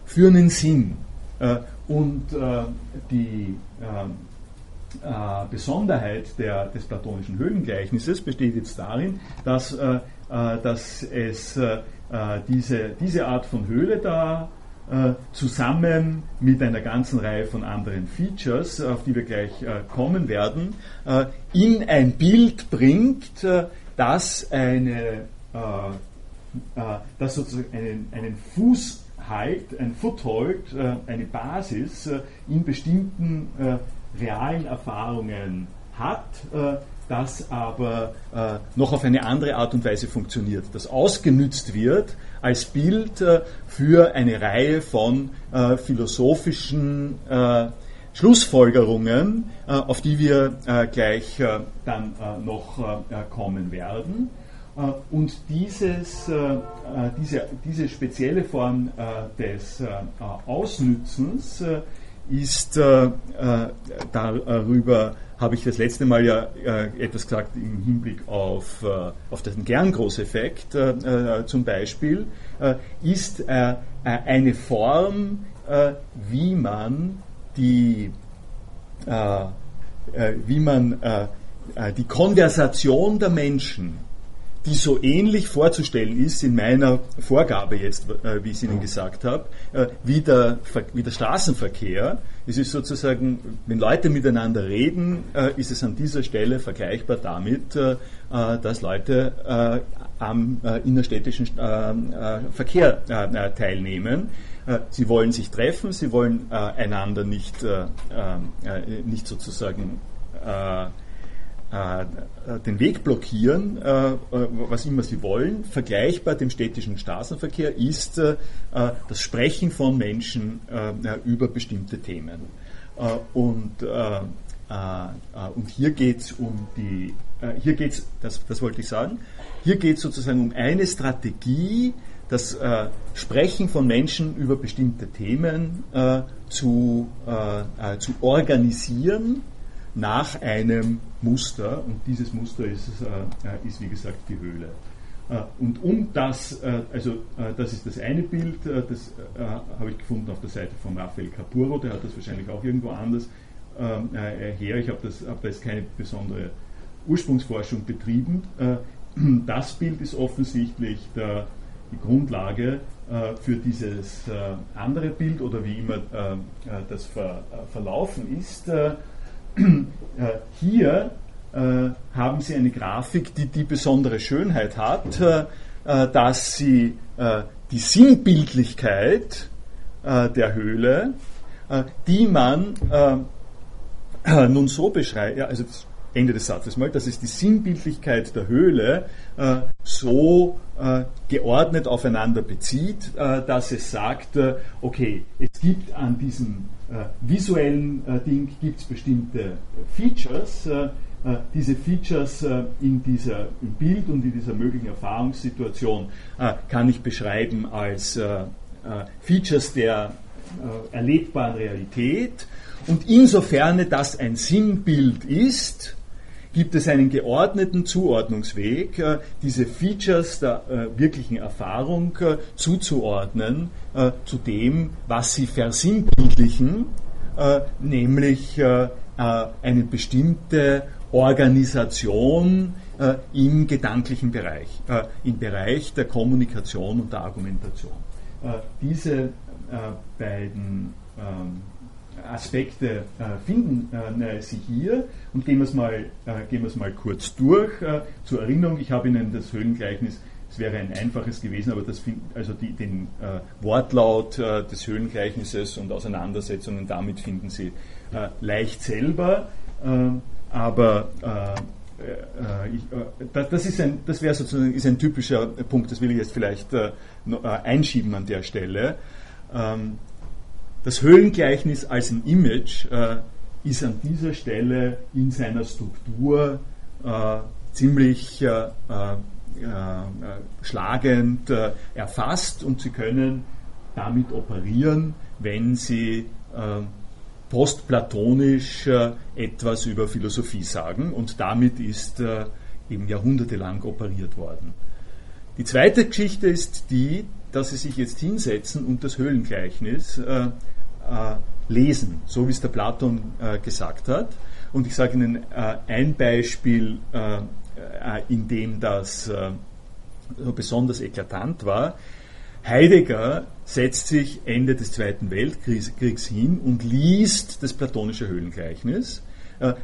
für einen Sinn. Äh, Und äh, die äh, äh, Besonderheit der, des platonischen Höhlengleichnisses besteht jetzt darin, dass, äh, äh, dass es äh, diese, diese Art von Höhle da äh, zusammen mit einer ganzen Reihe von anderen Features, auf die wir gleich äh, kommen werden, äh, in ein Bild bringt, äh, das eine, äh, äh, das sozusagen einen, einen Fuß Halt, ein Foothold, eine Basis in bestimmten realen Erfahrungen hat, das aber noch auf eine andere Art und Weise funktioniert, das ausgenützt wird als Bild für eine Reihe von philosophischen Schlussfolgerungen, auf die wir gleich dann noch kommen werden. Und dieses, diese, diese spezielle Form des Ausnützens ist, darüber habe ich das letzte Mal ja etwas gesagt im Hinblick auf, auf den Kerngroßeffekt zum Beispiel, ist eine Form, wie man die, wie man die Konversation der Menschen, die so ähnlich vorzustellen ist in meiner Vorgabe jetzt, äh, wie ich es Ihnen gesagt habe, äh, wie, der, wie der Straßenverkehr. Es ist sozusagen, wenn Leute miteinander reden, äh, ist es an dieser Stelle vergleichbar damit, äh, dass Leute äh, am äh, innerstädtischen äh, Verkehr äh, teilnehmen. Äh, sie wollen sich treffen, sie wollen äh, einander nicht, äh, äh, nicht sozusagen äh, den Weg blockieren, was immer sie wollen. Vergleichbar dem städtischen Straßenverkehr ist das Sprechen von Menschen über bestimmte Themen. Und, und hier geht es um die, hier geht's, das, das wollte ich sagen, hier geht es sozusagen um eine Strategie, das Sprechen von Menschen über bestimmte Themen zu, zu organisieren, nach einem Muster, und dieses Muster ist, äh, ist wie gesagt die Höhle. Äh, und um das, äh, also äh, das ist das eine Bild, äh, das äh, habe ich gefunden auf der Seite von Rafael Capurro, der hat das wahrscheinlich auch irgendwo anders äh, her, ich habe hab da jetzt keine besondere Ursprungsforschung betrieben. Äh, das Bild ist offensichtlich der, die Grundlage äh, für dieses äh, andere Bild, oder wie immer äh, das ver, äh, verlaufen ist. Äh, Hier äh, haben Sie eine Grafik, die die besondere Schönheit hat, äh, dass Sie äh, die Sinnbildlichkeit äh, der Höhle, äh, die man äh, nun so beschreibt, ja, also das Ende des Satzes mal, dass es die Sinnbildlichkeit der Höhle äh, so äh, geordnet aufeinander bezieht, äh, dass es sagt, äh, okay, es gibt an diesem Äh, visuellen äh, Ding gibt es bestimmte äh, Features. Äh, äh, diese Features äh, in dieser, im Bild und in dieser möglichen Erfahrungssituation äh, kann ich beschreiben als äh, äh, Features der äh, erlebbaren Realität. Und insofern das ein Sinnbild ist, gibt es einen geordneten Zuordnungsweg, diese Features der wirklichen Erfahrung zuzuordnen zu dem, was sie versinnbildlichen, nämlich eine bestimmte Organisation im gedanklichen Bereich, im Bereich der Kommunikation und der Argumentation. Diese beiden Aspekte finden Sie hier, und gehen wir es mal, gehen wir es mal kurz durch. Zur Erinnerung, ich habe Ihnen das Höhlengleichnis, es wäre ein einfaches gewesen, aber das find, also die, den Wortlaut des Höhlengleichnisses und Auseinandersetzungen damit finden Sie leicht selber, aber Äh, ich, äh, das ist ein, das wäre sozusagen ist ein typischer Punkt, das will ich jetzt vielleicht äh, noch, äh, einschieben an der Stelle. Ähm, das Höhlengleichnis als ein Image äh, ist an dieser Stelle in seiner Struktur äh, ziemlich äh, äh, äh, schlagend äh, erfasst, und Sie können damit operieren, wenn Sie äh, postplatonisch äh, etwas über Philosophie sagen, und damit ist äh, eben jahrhundertelang operiert worden. Die zweite Geschichte ist die, dass Sie sich jetzt hinsetzen und das Höhlengleichnis äh, äh, lesen, so wie es der Platon äh, gesagt hat. Und ich sage Ihnen äh, ein Beispiel, äh, in dem das äh, besonders eklatant war. Heidegger setzt sich Ende des Zweiten Weltkriegs hin und liest das platonische Höhlengleichnis.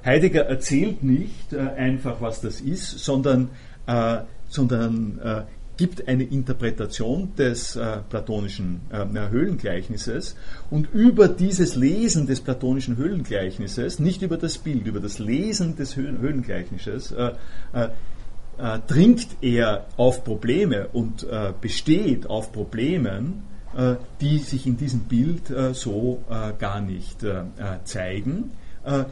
Heidegger erzählt nicht einfach, was das ist, sondern, äh, sondern äh, gibt eine Interpretation des äh, platonischen äh, Höhlengleichnisses, und über dieses Lesen des platonischen Höhlengleichnisses, nicht über das Bild, über das Lesen des Höhlengleichnisses, äh, äh, Äh, dringt er auf Probleme und äh, besteht auf Problemen, äh, die sich in diesem Bild äh, so äh, gar nicht äh, zeigen. Äh,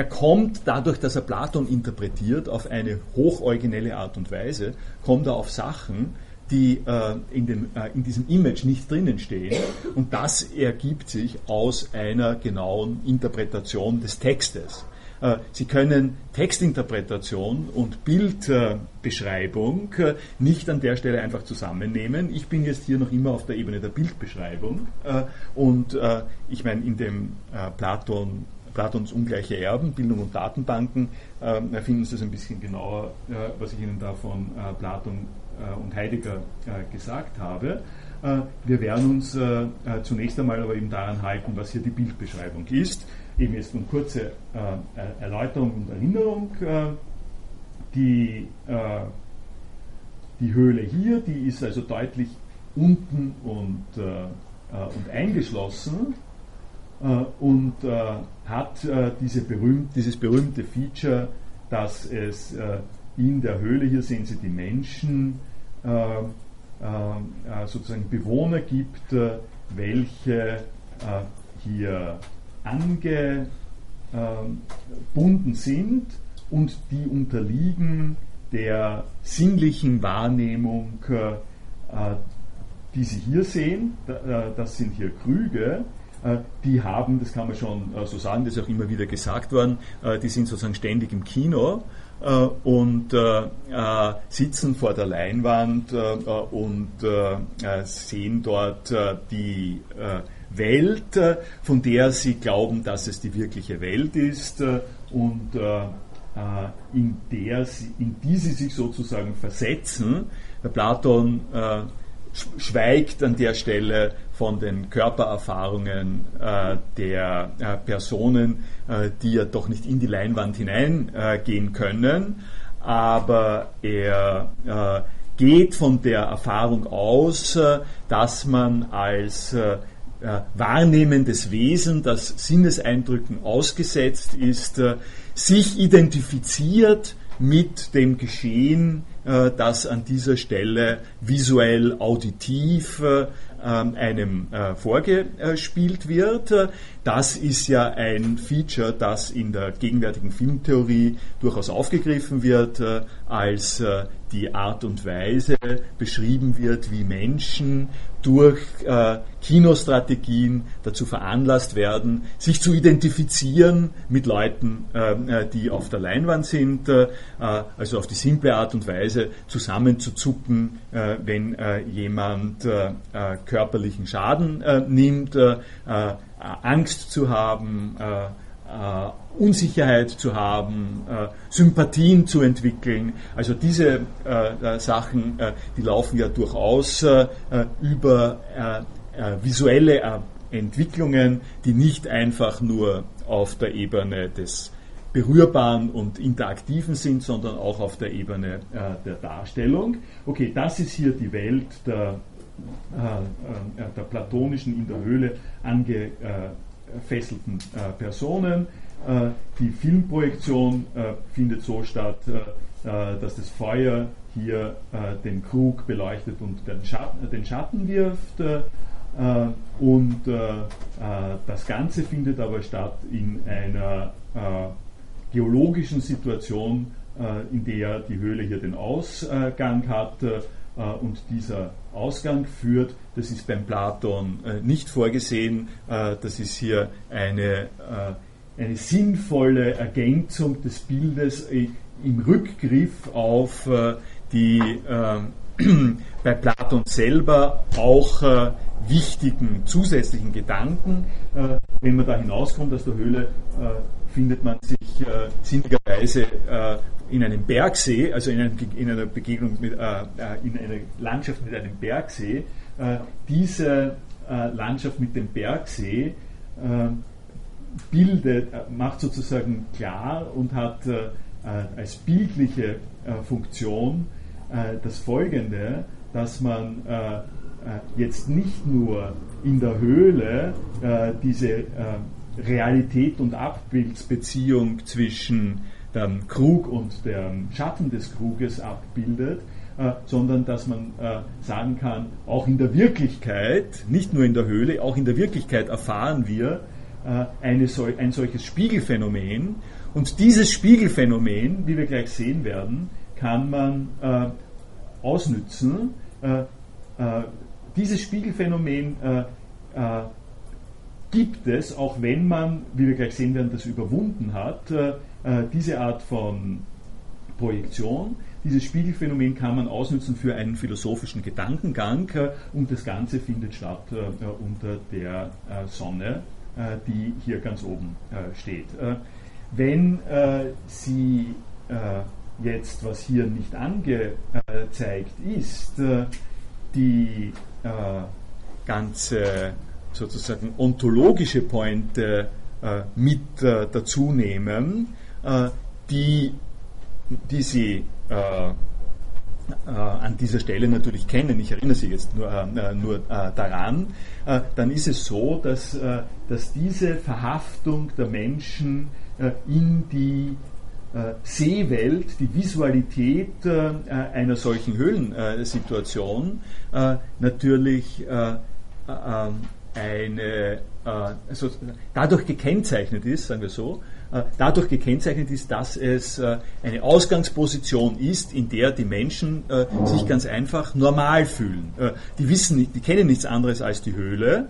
er kommt, dadurch, dass er Platon interpretiert, auf eine hochoriginelle Art und Weise, kommt er auf Sachen, die äh, in, dem, äh, in diesem Image nicht drinnen stehen, und das ergibt sich aus einer genauen Interpretation des Textes. Sie können Textinterpretation und Bildbeschreibung nicht an der Stelle einfach zusammennehmen. Ich bin jetzt hier noch immer auf der Ebene der Bildbeschreibung, und ich meine, in dem Platon, Platons ungleiche Erben, Bildung und Datenbanken, finden Sie das ein bisschen genauer, was ich Ihnen da von Platon und Heidegger gesagt habe. Wir werden uns zunächst einmal aber eben daran halten, was hier die Bildbeschreibung ist. Eben jetzt eine kurze äh, Erläuterung und Erinnerung. Äh, die, äh, die Höhle hier, die ist also deutlich unten und, äh, und eingeschlossen äh, und äh, hat äh, diese berühmt, dieses berühmte Feature, dass es äh, in der Höhle, hier sehen Sie die Menschen, äh, äh, sozusagen Bewohner gibt, äh, welche äh, hier angebunden sind und die unterliegen der sinnlichen Wahrnehmung, die Sie hier sehen. Das sind hier Krüge, die haben, das kann man schon so sagen, das ist auch immer wieder gesagt worden, die sind sozusagen ständig im Kino und sitzen vor der Leinwand und sehen dort die Welt, von der sie glauben, dass es die wirkliche Welt ist und in, der sie, in die sie sich sozusagen versetzen. Der Platon schweigt an der Stelle von den Körpererfahrungen der Personen, die ja doch nicht in die Leinwand hineingehen können, aber er geht von der Erfahrung aus, dass man als Äh, wahrnehmendes Wesen, das Sinneseindrücken ausgesetzt ist, äh, sich identifiziert mit dem Geschehen, äh, das an dieser Stelle visuell, auditiv äh, einem äh, vorgespielt wird. Das ist ja ein Feature, das in der gegenwärtigen Filmtheorie durchaus aufgegriffen wird, äh, als äh, die Art und Weise beschrieben wird, wie Menschen durch äh, Kinostrategien dazu veranlasst werden, sich zu identifizieren mit Leuten, äh, die auf der Leinwand sind, äh, also auf die simple Art und Weise zusammenzuzucken, äh, wenn äh, jemand äh, äh, körperlichen Schaden äh, nimmt, äh, Angst zu haben, äh, äh, Unsicherheit zu haben, äh, Sympathien zu entwickeln. Also diese äh, äh, Sachen, äh, die laufen ja durchaus äh, über äh, äh, visuelle äh, Entwicklungen, die nicht einfach nur auf der Ebene des Berührbaren und Interaktiven sind, sondern auch auf der Ebene äh, der Darstellung. Okay, das ist hier die Welt der der platonischen, in der Höhle angefesselten äh, äh, Personen. Äh, die Filmprojektion äh, findet so statt, äh, dass das Feuer hier äh, den Krug beleuchtet und den Schatten, den Schatten wirft. Äh, und äh, das Ganze findet aber statt in einer äh, geologischen Situation, äh, in der die Höhle hier den Ausgang hat. Äh, Und dieser Ausgang führt, das ist beim Platon äh, nicht vorgesehen, äh, das ist hier eine, äh, eine sinnvolle Ergänzung des Bildes äh, im Rückgriff auf äh, die äh, bei Platon selber auch äh, wichtigen zusätzlichen Gedanken. Äh, wenn man da hinauskommt aus der Höhle, äh, findet man sich äh, sinnigerweise äh, in einem Bergsee, also in, einem, in einer Begegnung, mit, äh, in einer Landschaft mit einem Bergsee. Äh, diese äh, Landschaft mit dem Bergsee äh, bildet, macht sozusagen klar und hat äh, als bildliche äh, Funktion äh, das Folgende, dass man äh, jetzt nicht nur in der Höhle äh, diese äh, Realität und Abbildsbeziehung zwischen dem Krug und der Schatten des Kruges abbildet, äh, sondern dass man äh, sagen kann, auch in der Wirklichkeit, nicht nur in der Höhle, auch in der Wirklichkeit erfahren wir äh, eine sol- ein solches Spiegelphänomen, und dieses Spiegelphänomen, wie wir gleich sehen werden, kann man äh, ausnützen. Äh, äh, dieses Spiegelphänomen äh, äh, gibt es, auch wenn man, wie wir gleich sehen werden, das überwunden hat, äh, diese Art von Projektion. Dieses Spiegelphänomen kann man ausnutzen für einen philosophischen Gedankengang, äh, und das Ganze findet statt äh, unter der äh, Sonne, äh, die hier ganz oben äh, steht. Äh, wenn äh, Sie äh, jetzt, was hier nicht angezeigt ist, äh, die äh, ganze sozusagen ontologische Pointe äh, mit äh, dazu nehmen, äh, die, die Sie äh, äh, an dieser Stelle natürlich kennen, ich erinnere Sie jetzt nur, äh, nur äh, daran, äh, dann ist es so, dass, äh, dass diese Verhaftung der Menschen äh, in die äh, Sehwelt, die Visualität äh, einer solchen Höhlensituation äh, natürlich äh, äh, eine, also dadurch gekennzeichnet ist, sagen wir so, dadurch gekennzeichnet ist, dass es eine Ausgangsposition ist, in der die Menschen sich ganz einfach normal fühlen. Die wissen, die kennen nichts anderes als die Höhle,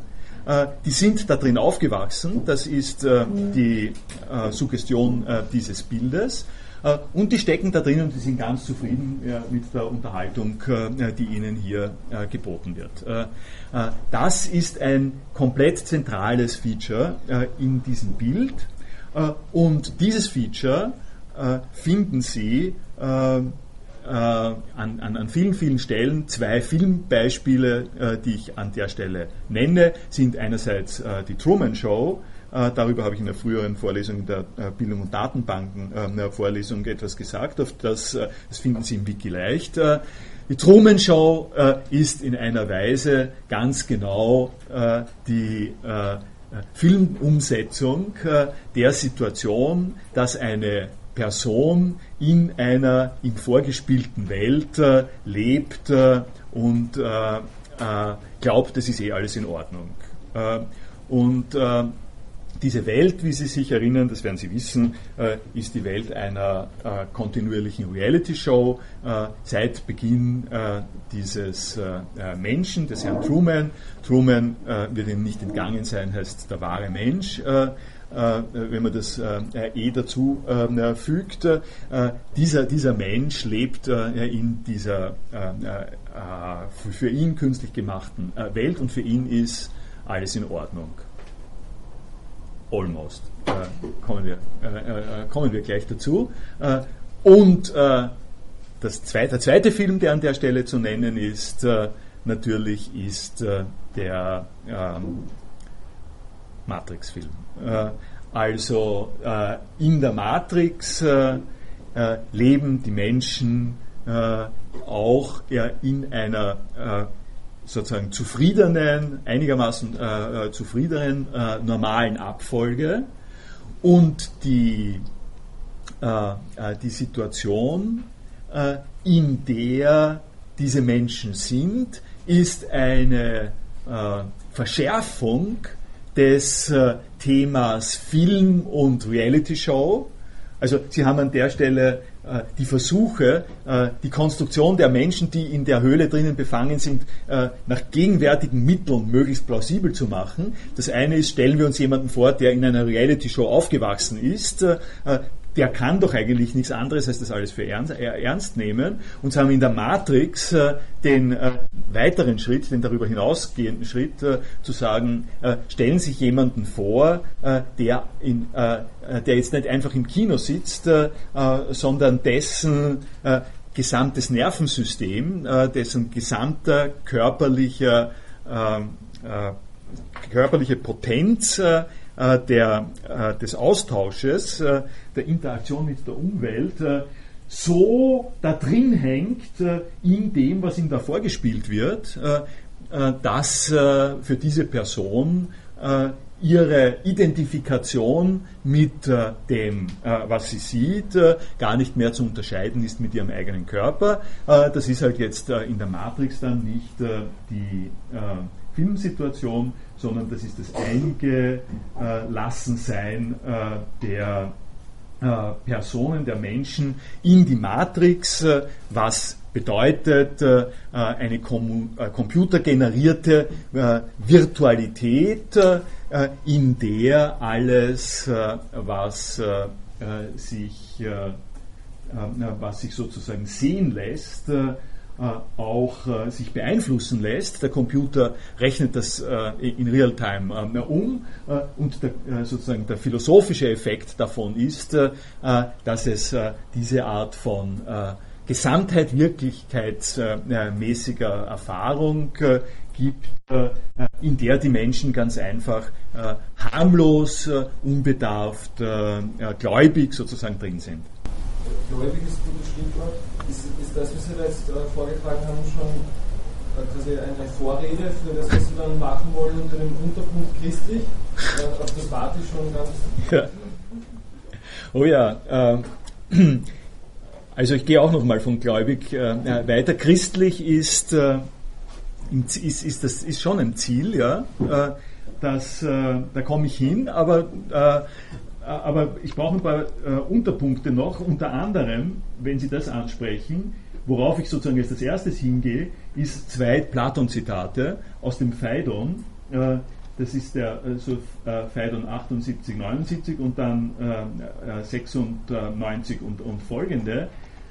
die sind da drin aufgewachsen, das ist die Suggestion dieses Bildes. Und die stecken da drin und die sind ganz zufrieden ja, mit der Unterhaltung, äh, die ihnen hier äh, geboten wird. Äh, äh, das ist ein komplett zentrales Feature äh, in diesem Bild. Äh, und dieses Feature äh, finden Sie äh, äh, an, an, an vielen, vielen Stellen. Zwei Filmbeispiele, äh, die ich an der Stelle nenne, sind einerseits äh, die Truman Show. Äh, darüber habe ich in der früheren Vorlesung der äh, Bildung und Datenbanken äh, in der Vorlesung etwas gesagt, auf das, äh, das finden Sie im Wiki leicht. Äh, die Truman Show äh, ist in einer Weise ganz genau äh, die äh, Filmumsetzung äh, der Situation, dass eine Person in einer ihm vorgespielten Welt äh, lebt äh, und äh, äh, glaubt, es ist eh alles in Ordnung. Äh, und äh, Diese Welt, wie Sie sich erinnern, das werden Sie wissen, äh, ist die Welt einer äh, kontinuierlichen Reality-Show äh, seit Beginn äh, dieses äh, Menschen, des Herrn Truman. Truman äh, wird ihm nicht entgangen sein, heißt der wahre Mensch, äh, äh, wenn man das äh, eh dazu äh, fügt. Äh, dieser, dieser Mensch lebt äh, in dieser äh, äh, für ihn künstlich gemachten äh, Welt und für ihn ist alles in Ordnung. Almost. Äh, kommen, wir, äh, äh, kommen wir gleich dazu. Äh, und äh, das zweite, der zweite Film, der an der Stelle zu nennen ist, äh, natürlich ist äh, der ähm, Matrix-Film. Äh, also äh, in der Matrix äh, äh, leben die Menschen äh, auch äh, in einer äh, sozusagen zufriedenen, einigermaßen äh, zufriedenen, äh, normalen Abfolge, und die, äh, die Situation, äh, in der diese Menschen sind, ist eine äh, Verschärfung des äh, Themas Film und Reality Show. Also Sie haben an der Stelle die Versuche, die Konstruktion der Menschen, die in der Höhle drinnen befangen sind, nach gegenwärtigen Mitteln möglichst plausibel zu machen. Das eine ist, stellen wir uns jemanden vor, der in einer Reality-Show aufgewachsen ist, der kann doch eigentlich nichts anderes als das alles für ernst, ernst nehmen. Und sie haben in der Matrix äh, den äh, weiteren Schritt, den darüber hinausgehenden Schritt, äh, zu sagen, äh, stellen sich jemanden vor, äh, der, in, äh, der jetzt nicht einfach im Kino sitzt, äh, äh, sondern dessen äh, gesamtes Nervensystem, äh, dessen gesamter körperlicher, äh, äh, körperliche Potenz äh, Der, des Austausches, der Interaktion mit der Umwelt, so da drin hängt in dem, was ihm da vorgespielt wird, dass für diese Person ihre Identifikation mit dem, was sie sieht, gar nicht mehr zu unterscheiden ist mit ihrem eigenen Körper. Das ist halt jetzt in der Matrix dann nicht die Filmsituation, sondern das ist das Eingelassensein äh, der äh, Personen, der Menschen in die Matrix, äh, was bedeutet äh, eine kom- äh, computergenerierte äh, Virtualität, äh, in der alles, äh, was, äh, sich, äh, äh, was sich sozusagen sehen lässt, äh, auch äh, sich beeinflussen lässt. Der Computer rechnet das äh, in Realtime äh, um äh, und der, äh, sozusagen der philosophische Effekt davon ist, äh, dass es äh, diese Art von äh, Gesamtheit, wirklichkeitsmäßiger äh, Erfahrung äh, gibt, äh, in der die Menschen ganz einfach äh, harmlos, äh, unbedarft, äh, gläubig sozusagen drin sind. Gläubig ist ein gutes Stichwort. Ist, ist das, was Sie da jetzt äh, vorgetragen haben, schon äh, quasi eine Vorrede für das, was Sie dann machen wollen unter dem Unterpunkt christlich? Äh, auf das warte ich schon ganz... Ja. Oh ja, äh, also ich gehe auch nochmal von gläubig äh, weiter. Christlich ist, äh, ist, ist, das, ist schon ein Ziel, ja. Äh, das, äh, da komme ich hin, aber... Äh, Aber ich brauche ein paar äh, Unterpunkte noch, unter anderem, wenn Sie das ansprechen, worauf ich sozusagen jetzt als erstes hingehe, ist zwei Platon-Zitate aus dem Phaidon, äh, das ist der äh, so, äh, Phaidon achtundsiebzig, neunundsiebzig und dann äh, äh, sechsundneunzig und, und folgende.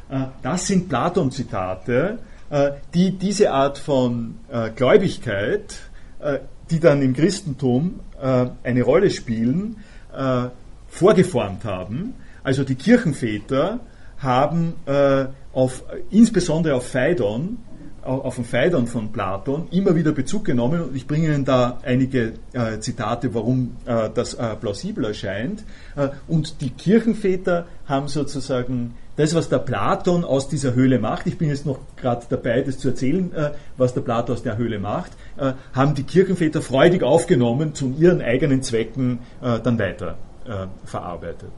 Äh, das sind Platon-Zitate, äh, die diese Art von äh, Gläubigkeit, äh, die dann im Christentum äh, eine Rolle spielen, äh, vorgeformt haben. Also die Kirchenväter haben äh, auf, insbesondere auf Phaidon, auf den Phaidon von Platon, immer wieder Bezug genommen, und ich bringe Ihnen da einige äh, Zitate, warum äh, das äh, plausibel erscheint. Äh, und die Kirchenväter haben sozusagen das, was der Platon aus dieser Höhle macht, ich bin jetzt noch gerade dabei, das zu erzählen, äh, was der Platon aus der Höhle macht, äh, haben die Kirchenväter freudig aufgenommen, zu ihren eigenen Zwecken äh, dann weiter verarbeitet.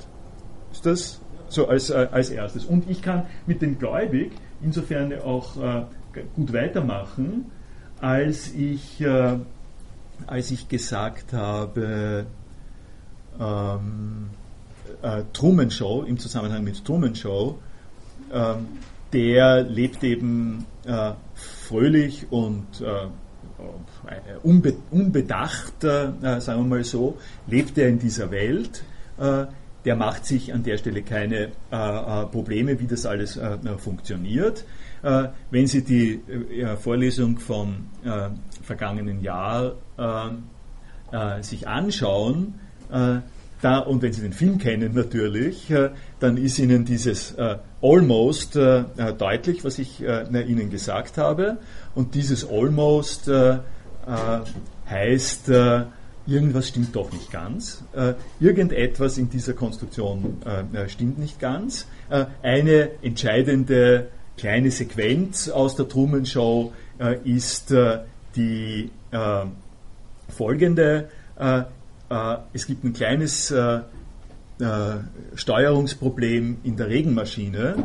Ist das so als, als erstes? Und ich kann mit dem Gläubig insofern auch äh, gut weitermachen, als ich, äh, als ich gesagt habe, ähm, äh, Truman Show, im Zusammenhang mit Truman Show, äh, der lebt eben äh, fröhlich und äh, unbe unbedacht, äh, sagen wir mal so, lebt er in dieser Welt, äh, der macht sich an der Stelle keine äh, Probleme, wie das alles äh, funktioniert. Äh, wenn Sie die äh, Vorlesung vom äh, vergangenen Jahr äh, äh, sich anschauen, äh, da, und wenn Sie den Film kennen natürlich, äh, dann ist Ihnen dieses äh, Almost äh, deutlich, was ich äh, Ihnen gesagt habe. Und dieses Almost äh, äh, heißt, äh, irgendwas stimmt doch nicht ganz. Äh, irgendetwas in dieser Konstruktion äh, stimmt nicht ganz. Äh, eine entscheidende kleine Sequenz aus der Truman Show äh, ist äh, die äh, folgende. Äh, äh, es gibt ein kleines äh, äh, Steuerungsproblem in der Regenmaschine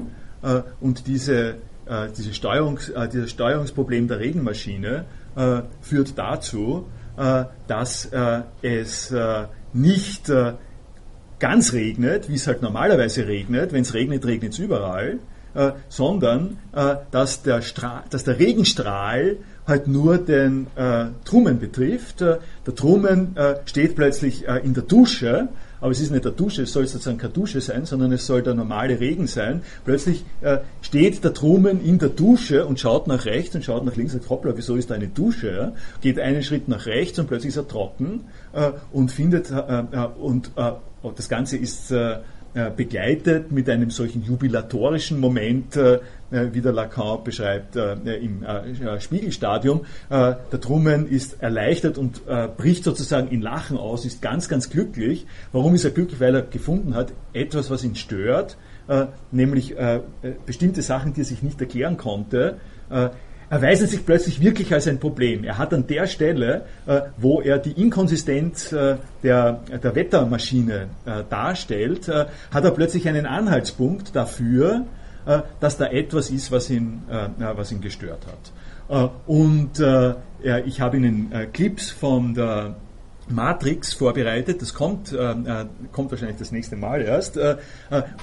äh, und diese, äh, diese Steuerungs, äh, dieses Steuerungsproblem der Regenmaschine äh, führt dazu, äh, dass äh, es äh, nicht äh, ganz regnet, wie es halt normalerweise regnet. Wenn es regnet, regnet es überall. Äh, sondern äh, dass, der Stra dass der Regenstrahl halt nur den äh, Truman betrifft. Äh, der Truman äh, steht plötzlich äh, in der Dusche, aber es ist nicht der Dusche, es soll sozusagen keine Dusche sein, sondern es soll der normale Regen sein. Plötzlich äh, steht der Truman in der Dusche und schaut nach rechts und schaut nach links und sagt, hoppla, wieso ist da eine Dusche? Ja? Geht einen Schritt nach rechts und plötzlich ist er trocken äh, und findet, äh, äh, und äh, das Ganze ist... Äh, begleitet mit einem solchen jubilatorischen Moment, äh, wie der Lacan beschreibt, äh, im äh, Spiegelstadium. Äh, der Truman ist erleichtert und äh, bricht sozusagen in Lachen aus, ist ganz, ganz glücklich. Warum ist er glücklich? Weil er gefunden hat, etwas, was ihn stört, äh, nämlich äh, bestimmte Sachen, die er sich nicht erklären konnte, äh, erweisen sich plötzlich wirklich als ein Problem. Er hat an der Stelle, äh, wo er die Inkonsistenz äh, der, der Wettermaschine äh, darstellt, äh, hat er plötzlich einen Anhaltspunkt dafür, äh, dass da etwas ist, was ihn, äh, was ihn gestört hat. Äh, und äh, ich habe Ihnen äh, Clips von der Matrix vorbereitet, das kommt, äh, kommt wahrscheinlich das nächste Mal erst, äh,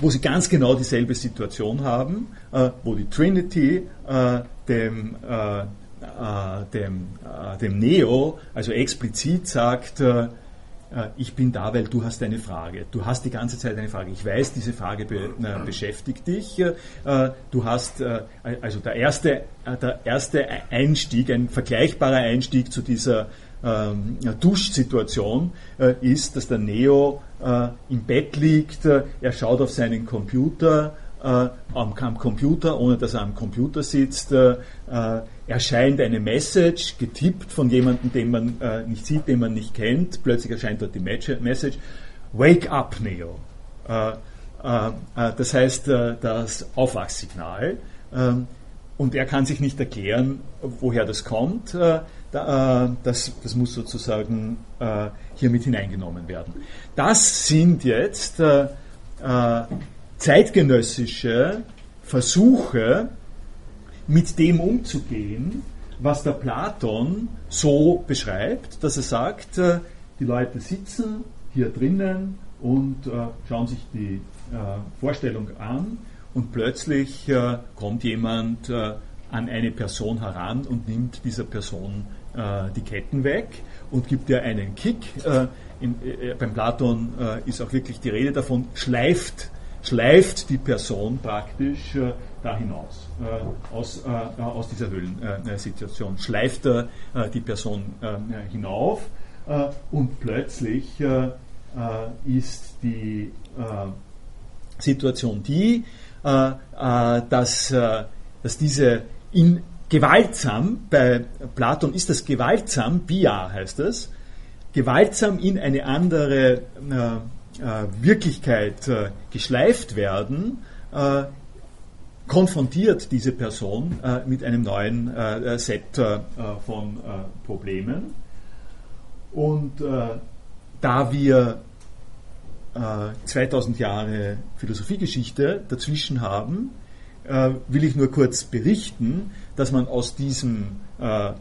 wo Sie ganz genau dieselbe Situation haben, äh, wo die Trinity äh, dem, äh, äh, dem, äh, dem Neo also explizit sagt, äh, ich bin da, weil du hast eine Frage. Du hast die ganze Zeit eine Frage. Ich weiß, diese Frage be, äh, beschäftigt dich. Äh, du hast, äh, also der erste, äh, der erste Einstieg, ein vergleichbarer Einstieg zu dieser Ähm, Duschsituation äh, ist, dass der Neo äh, im Bett liegt, äh, er schaut auf seinen Computer, äh, am, am Computer, ohne dass er am Computer sitzt, äh, äh, erscheint eine Message, getippt von jemandem, den man äh, nicht sieht, den man nicht kennt, plötzlich erscheint dort die Message, Wake up, Neo. Äh, äh, äh, das heißt, äh, das Aufwachsignal. Äh, und er kann sich nicht erklären, woher das kommt, äh, Da, das, das muss sozusagen äh, hier mit hineingenommen werden. Das sind jetzt äh, äh, zeitgenössische Versuche, mit dem umzugehen, was der Platon so beschreibt, dass er sagt, äh, die Leute sitzen hier drinnen und äh, schauen sich die äh, Vorstellung an und plötzlich äh, kommt jemand äh, an eine Person heran und nimmt dieser Person die Ketten weg und gibt ihr einen Kick. Äh, in, äh, beim Platon äh, ist auch wirklich die Rede davon, schleift, schleift die Person praktisch äh, da hinaus, äh, aus, äh, aus dieser Höhlensituation. Äh, schleift äh, die Person äh, hinauf äh, und plötzlich äh, äh, ist die äh, Situation die, äh, äh, dass, äh, dass diese in gewaltsam, bei Platon ist das gewaltsam, Bia heißt es, gewaltsam in eine andere äh, äh, Wirklichkeit äh, geschleift werden, äh, konfrontiert diese Person äh, mit einem neuen äh, Set äh, von äh, Problemen. Und äh, da wir äh, zweitausend Jahre Philosophiegeschichte dazwischen haben, äh, will ich nur kurz berichten, dass man aus diesem äh,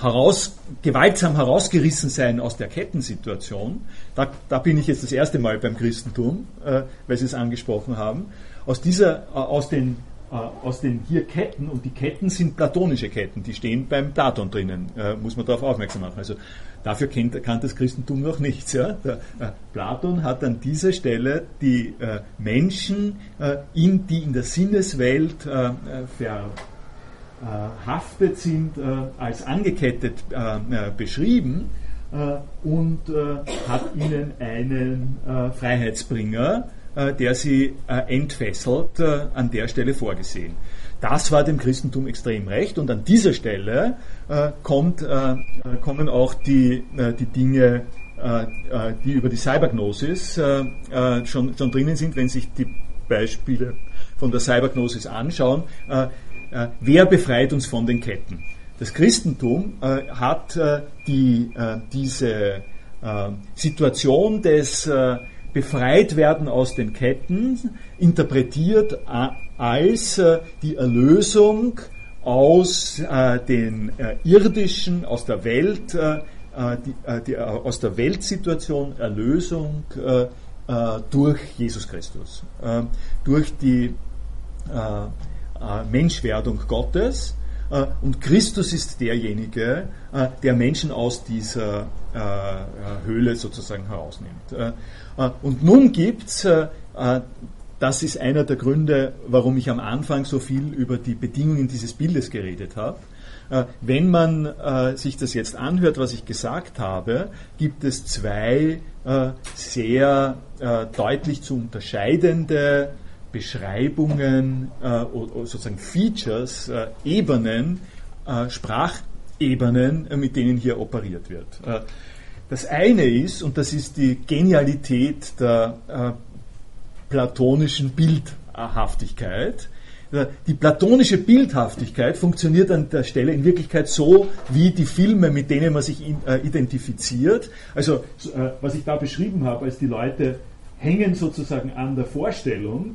heraus, gewaltsam herausgerissen sein aus der Kettensituation, da, da bin ich jetzt das erste Mal beim Christentum, äh, weil Sie es angesprochen haben, aus, dieser, äh, aus, den, äh, aus den hier Ketten, und die Ketten sind platonische Ketten, die stehen beim Platon drinnen, äh, muss man darauf aufmerksam machen. Also dafür kennt, kann das Christentum noch nichts. Ja? Der, äh, Platon hat an dieser Stelle die äh, Menschen, äh, in, die in der Sinneswelt äh, ver haftet sind, äh, als angekettet äh, äh, beschrieben äh, und äh, hat ihnen einen äh, Freiheitsbringer, äh, der sie äh, entfesselt, äh, an der Stelle vorgesehen. Das war dem Christentum extrem recht, und an dieser Stelle äh, kommt, äh, kommen auch die, äh, die Dinge, äh, die über die Cybergnosis äh, äh, schon, schon drinnen sind, wenn sich die Beispiele von der Cybergnosis anschauen. Äh, Äh, wer befreit uns von den Ketten? Das Christentum äh, hat äh, die, äh, diese äh, Situation des äh, Befreitwerden aus den Ketten interpretiert a- als äh, die Erlösung aus äh, den äh, irdischen, aus der Welt, äh, die, äh, die, äh, aus der Weltsituation, Erlösung äh, äh, durch Jesus Christus, äh, durch die äh, Menschwerdung Gottes, und Christus ist derjenige, der Menschen aus dieser Höhle sozusagen herausnimmt. Und nun gibt's, das ist einer der Gründe, warum ich am Anfang so viel über die Bedingungen dieses Bildes geredet habe. Wenn man sich das jetzt anhört, was ich gesagt habe, gibt es zwei sehr deutlich zu unterscheidende Beschreibungen, äh, sozusagen Features, äh, Ebenen, äh, Sprachebenen, äh, mit denen hier operiert wird. Äh, das eine ist, und das ist die Genialität der äh, platonischen Bildhaftigkeit. Äh, die platonische Bildhaftigkeit funktioniert an der Stelle in Wirklichkeit so, wie die Filme, mit denen man sich in, äh, identifiziert. Also, äh, was ich da beschrieben habe, als die Leute hängen sozusagen an der Vorstellung,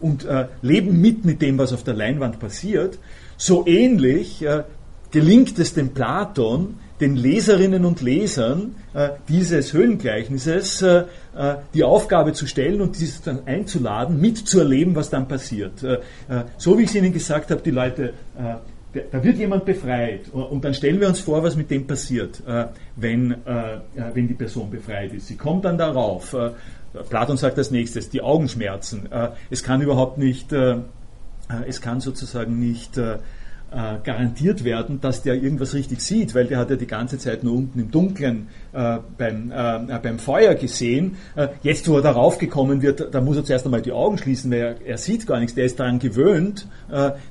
und äh, leben mit mit dem, was auf der Leinwand passiert. So ähnlich äh, gelingt es dem Platon, den Leserinnen und Lesern äh, dieses Höhlengleichnisses äh, die Aufgabe zu stellen und dieses dann einzuladen, mitzuerleben, was dann passiert. Äh, äh, so wie ich es Ihnen gesagt habe, die Leute, äh, der, da wird jemand befreit, und dann stellen wir uns vor, was mit dem passiert, äh, wenn, äh, wenn die Person befreit ist. Sie kommt dann darauf, äh, Platon sagt als nächstes, die Augenschmerzen. Es kann überhaupt nicht, es kann sozusagen nicht garantiert werden, dass der irgendwas richtig sieht, weil der hat ja die ganze Zeit nur unten im Dunkeln beim, beim Feuer gesehen. Jetzt, wo er darauf gekommen wird, da muss er zuerst einmal die Augen schließen, weil er, er sieht gar nichts. Der ist daran gewöhnt,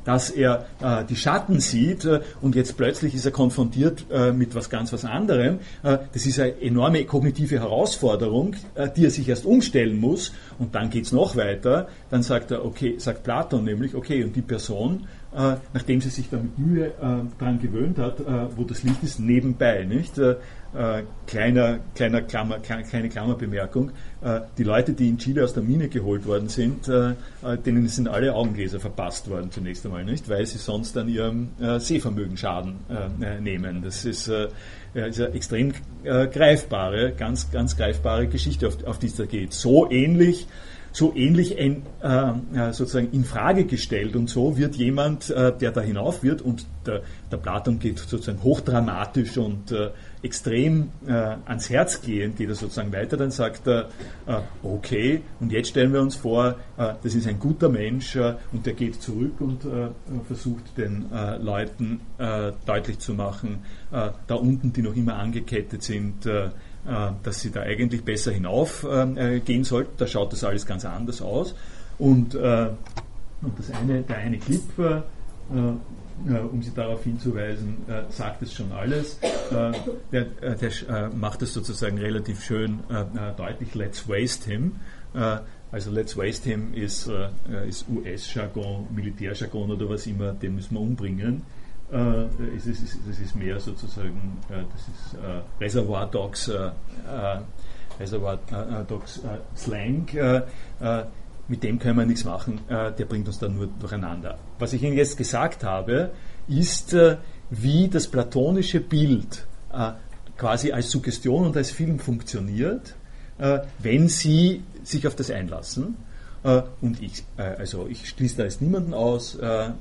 dass er die Schatten sieht, und jetzt plötzlich ist er konfrontiert mit was ganz was anderem. Das ist eine enorme kognitive Herausforderung, die er sich erst umstellen muss, und dann geht's noch weiter. Dann sagt er, okay, sagt Platon nämlich, okay, und die Person, Äh, nachdem sie sich da mit Mühe äh, dran gewöhnt hat, äh, wo das Licht ist, nebenbei, nicht? Äh, äh, kleiner, kleiner Klammer, kleine, kleine Klammerbemerkung, äh, die Leute, die in Chile aus der Mine geholt worden sind, äh, äh, denen sind alle Augengläser verpasst worden zunächst einmal, nicht? Weil sie sonst an ihrem äh, Sehvermögen Schaden äh, äh, nehmen. Das ist, äh, ist eine extrem äh, greifbare, ganz, ganz greifbare Geschichte, auf, auf die es da geht. So ähnlich So ähnlich ein, äh, sozusagen in Frage gestellt, und so wird jemand, äh, der da hinauf wird, und der, der Platon geht sozusagen hochdramatisch und äh, extrem äh, ans Herz gehend, geht er sozusagen weiter, dann sagt er, äh, okay, und jetzt stellen wir uns vor, äh, das ist ein guter Mensch, äh, und der geht zurück und äh, versucht den äh, Leuten äh, deutlich zu machen, äh, da unten, die noch immer angekettet sind, äh, dass sie da eigentlich besser hinauf äh, gehen sollten. Da schaut das alles ganz anders aus. Und, äh, und das eine, der eine Clip, äh, äh, um Sie darauf hinzuweisen, äh, sagt es schon alles. Äh, der der äh, macht es sozusagen relativ schön äh, deutlich. Let's waste him. Äh, also let's waste him ist, äh, ist U S-Jargon, Militärjargon oder was immer, den müssen wir umbringen. Uh, es ist, es ist, es ist mehr sozusagen, uh, das ist uh, Reservoir Dogs, uh, uh, Reservoir uh, Dogs uh, Slang, uh, uh, mit dem können wir nichts machen, uh, der bringt uns dann nur durcheinander. Was ich Ihnen jetzt gesagt habe, ist uh, wie das platonische Bild äh, quasi als Suggestion und als Film funktioniert, äh, wenn Sie sich auf das einlassen. Äh, und ich, äh, also ich schließe da jetzt niemanden aus, äh,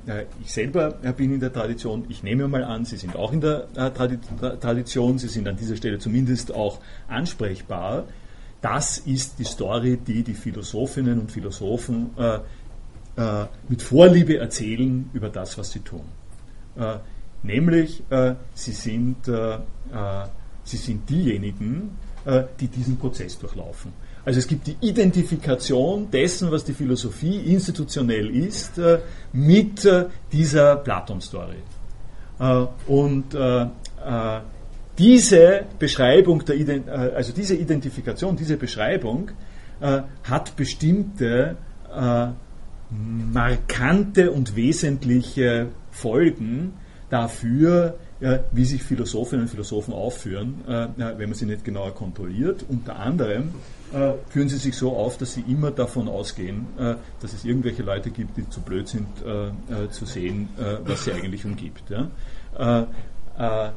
ich selber bin in der Tradition, ich nehme mal an, Sie sind auch in der äh, Tradi- Tradition, Sie sind an dieser Stelle zumindest auch ansprechbar. Das ist die Story, die die Philosophinnen und Philosophen äh, äh, mit Vorliebe erzählen über das, was sie tun. Äh, nämlich, äh, sie sind, äh, äh, sie sind diejenigen, äh, die diesen Prozess durchlaufen. Also es gibt die Identifikation dessen, was die Philosophie institutionell ist, äh, mit äh, dieser Platon-Story. Äh, und äh, äh, Diese Beschreibung, der Ident- also diese Identifikation, diese Beschreibung äh, hat bestimmte äh, markante und wesentliche Folgen dafür, äh, wie sich Philosophinnen und Philosophen aufführen, äh, wenn man sie nicht genauer kontrolliert. Unter anderem äh, führen sie sich so auf, dass sie immer davon ausgehen, äh, dass es irgendwelche Leute gibt, die zu blöd sind, äh, äh, zu sehen, äh, was sie eigentlich umgibt. Ja? Äh, äh,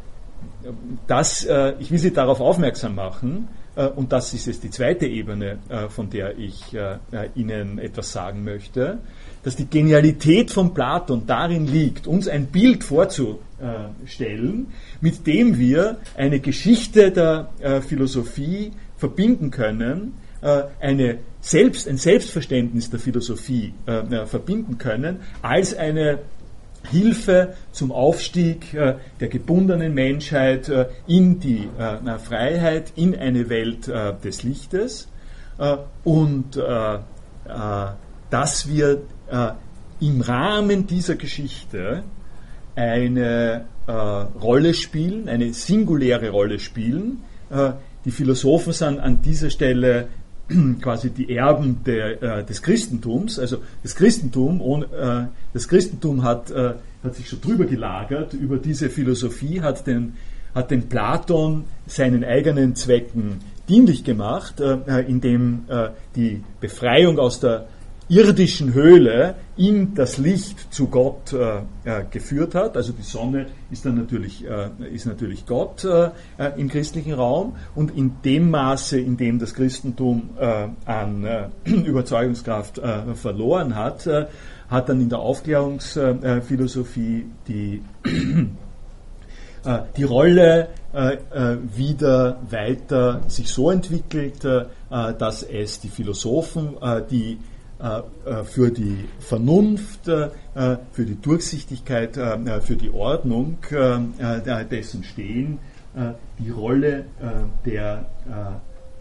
Das, äh, ich will Sie darauf aufmerksam machen, äh, und das ist jetzt die zweite Ebene, äh, von der ich äh, Ihnen etwas sagen möchte, dass die Genialität von Platon darin liegt, uns ein Bild vorzustellen, mit dem wir eine Geschichte der äh, Philosophie verbinden können, äh, eine Selbst, ein Selbstverständnis der Philosophie äh, äh, verbinden können, als eine Hilfe zum Aufstieg äh, der gebundenen Menschheit äh, in die äh, Freiheit, in eine Welt äh, des Lichtes, äh, und äh, äh, dass wir äh, im Rahmen dieser Geschichte eine äh, Rolle spielen, eine singuläre Rolle spielen. Äh, die Philosophen sind an dieser Stelle quasi die Erben der, äh, des Christentums, also das Christentum, ohne, äh, das Christentum hat, äh, hat sich schon drüber gelagert, über diese Philosophie hat den, hat den Platon seinen eigenen Zwecken dienlich gemacht, äh, indem äh, die Befreiung aus der irdischen Höhle in das Licht zu Gott äh, äh, geführt hat. Also die Sonne ist dann natürlich, äh, ist natürlich Gott äh, im christlichen Raum, und in dem Maße, in dem das Christentum äh, an äh, Überzeugungskraft äh, verloren hat, äh, hat dann in der Aufklärungsphilosophie äh, die, äh, die Rolle äh, wieder weiter sich so entwickelt, äh, dass es die Philosophen, äh, die für die Vernunft, für die Durchsichtigkeit, für die Ordnung dessen stehen, die Rolle der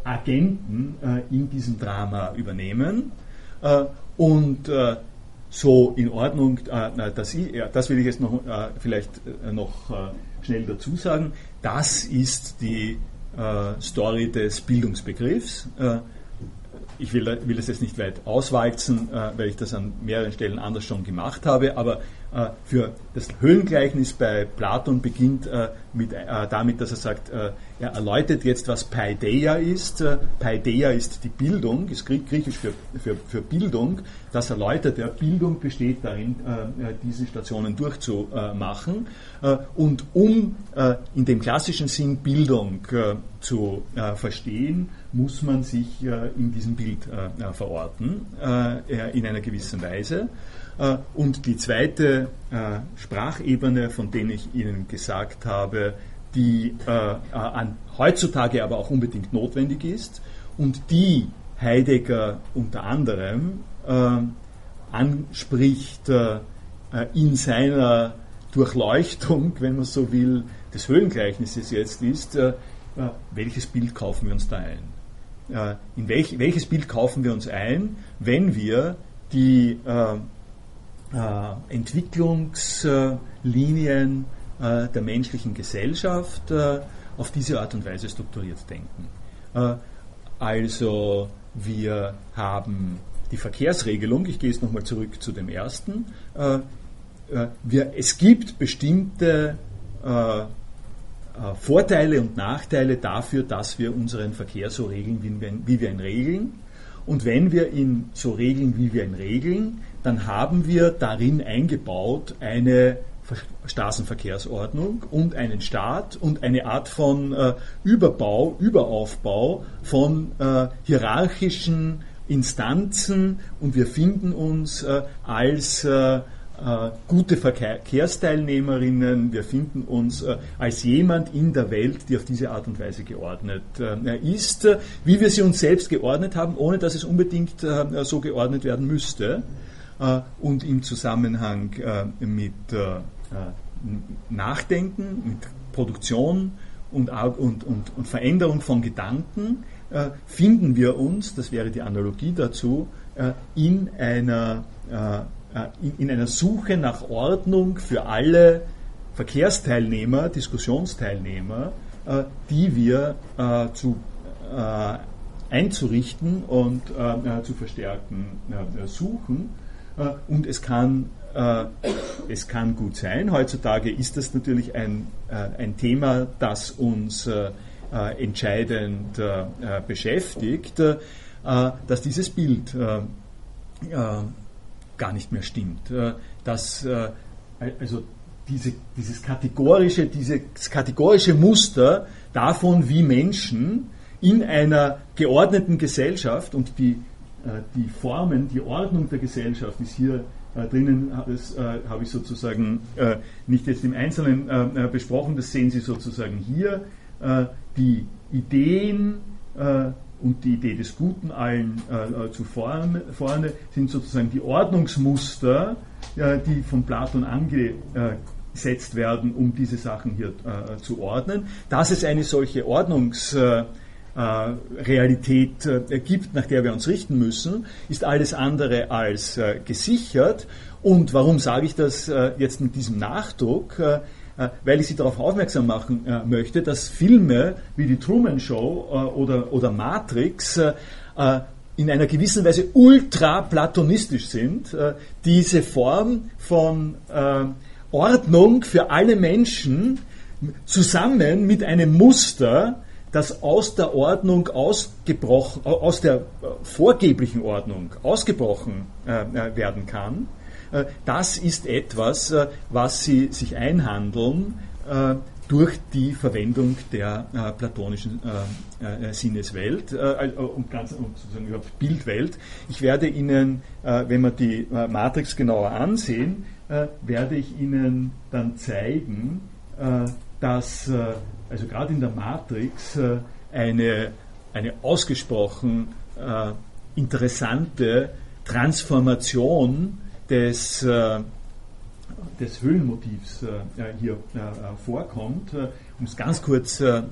Agenten in diesem Drama übernehmen. Und so in Ordnung, dass ich, das will ich jetzt noch vielleicht noch schnell dazu sagen, das ist die Story des Bildungsbegriffs. Ich will, will das jetzt nicht weit auswalzen, äh, weil ich das an mehreren Stellen anders schon gemacht habe, aber äh, für das Höhlengleichnis bei Platon beginnt äh, mit, äh, damit, dass er sagt, äh, er erläutert jetzt, was Paideia ist. Äh, Paideia ist die Bildung, ist griechisch für, für, für Bildung. Das erläutert er. Bildung besteht darin, äh, diese Stationen durchzumachen. Äh, und um äh, in dem klassischen Sinn Bildung äh, zu äh, verstehen, muss man sich äh, in diesem Bild äh, verorten, äh, in einer gewissen Weise. Äh, und die zweite äh, Sprachebene, von der ich Ihnen gesagt habe, die äh, an, heutzutage aber auch unbedingt notwendig ist und die Heidegger unter anderem äh, anspricht äh, in seiner Durchleuchtung, wenn man so will, des Höhlengleichnisses jetzt ist, äh, welches Bild kaufen wir uns da ein? In welch, welches Bild kaufen wir uns ein, wenn wir die äh, äh, Entwicklungslinien äh, der menschlichen Gesellschaft äh, auf diese Art und Weise strukturiert denken? Äh, also wir haben die Verkehrsregelung, ich gehe jetzt nochmal zurück zu dem ersten, äh, wir, es gibt bestimmte äh, Vorteile und Nachteile dafür, dass wir unseren Verkehr so regeln, wie wir, wie wir ihn regeln. Und wenn wir ihn so regeln, wie wir ihn regeln, dann haben wir darin eingebaut eine Straßenverkehrsordnung und einen Staat und eine Art von äh, Überbau, Überaufbau von äh, hierarchischen Instanzen, und wir finden uns äh, als äh, äh, gute Verkehrsteilnehmerinnen, wir finden uns äh, als jemand in der Welt, die auf diese Art und Weise geordnet äh, ist, äh, wie wir sie uns selbst geordnet haben, ohne dass es unbedingt äh, so geordnet werden müsste. Äh, und im Zusammenhang äh, mit äh, Nachdenken, mit Produktion und, und, und, und Veränderung von Gedanken äh, finden wir uns, das wäre die Analogie dazu, äh, in einer, äh, in, in einer Suche nach Ordnung für alle Verkehrsteilnehmer, Diskussionsteilnehmer, äh, die wir äh, zu, äh, einzurichten und äh, zu verstärken äh, suchen. Äh, und es kann Es kann gut sein, heutzutage ist das natürlich ein, ein Thema, das uns entscheidend beschäftigt, dass dieses Bild gar nicht mehr stimmt. Dass also diese, dieses, kategorische, dieses kategorische Muster davon, wie Menschen in einer geordneten Gesellschaft, und die, die Formen, die Ordnung der Gesellschaft ist hier Äh, drinnen, das äh, habe ich sozusagen äh, nicht jetzt im Einzelnen äh, besprochen, das sehen Sie sozusagen hier, äh, die Ideen äh, und die Idee des Guten allen äh, zu vorne, vorne sind sozusagen die Ordnungsmuster, äh, die von Platon angesetzt werden, um diese Sachen hier äh, zu ordnen. Dass es eine solche Ordnungs äh, Realität äh, gibt, nach der wir uns richten müssen, ist alles andere als äh, gesichert. Und warum sage ich das äh, jetzt mit diesem Nachdruck? Äh, äh, weil ich Sie darauf aufmerksam machen äh, möchte, dass Filme wie die Truman Show äh, oder, oder Matrix äh, in einer gewissen Weise ultra-platonistisch sind. Äh, diese Form von äh, Ordnung für alle Menschen zusammen mit einem Muster, das aus der Ordnung ausgebrochen, aus der vorgeblichen Ordnung ausgebrochen äh, werden kann, äh, das ist etwas, äh, was sie sich einhandeln äh, durch die Verwendung der äh, platonischen äh, äh, Sinneswelt äh, und ganz und sozusagen überhaupt Bildwelt. Ich werde Ihnen, äh, wenn wir die äh, Matrix genauer ansehen, äh, werde ich Ihnen dann zeigen, äh, dass äh, also gerade in der Matrix äh, eine, eine ausgesprochen äh, interessante Transformation des, äh, des Höhlenmotivs äh, hier äh, vorkommt. Äh, um es ganz kurz äh, äh,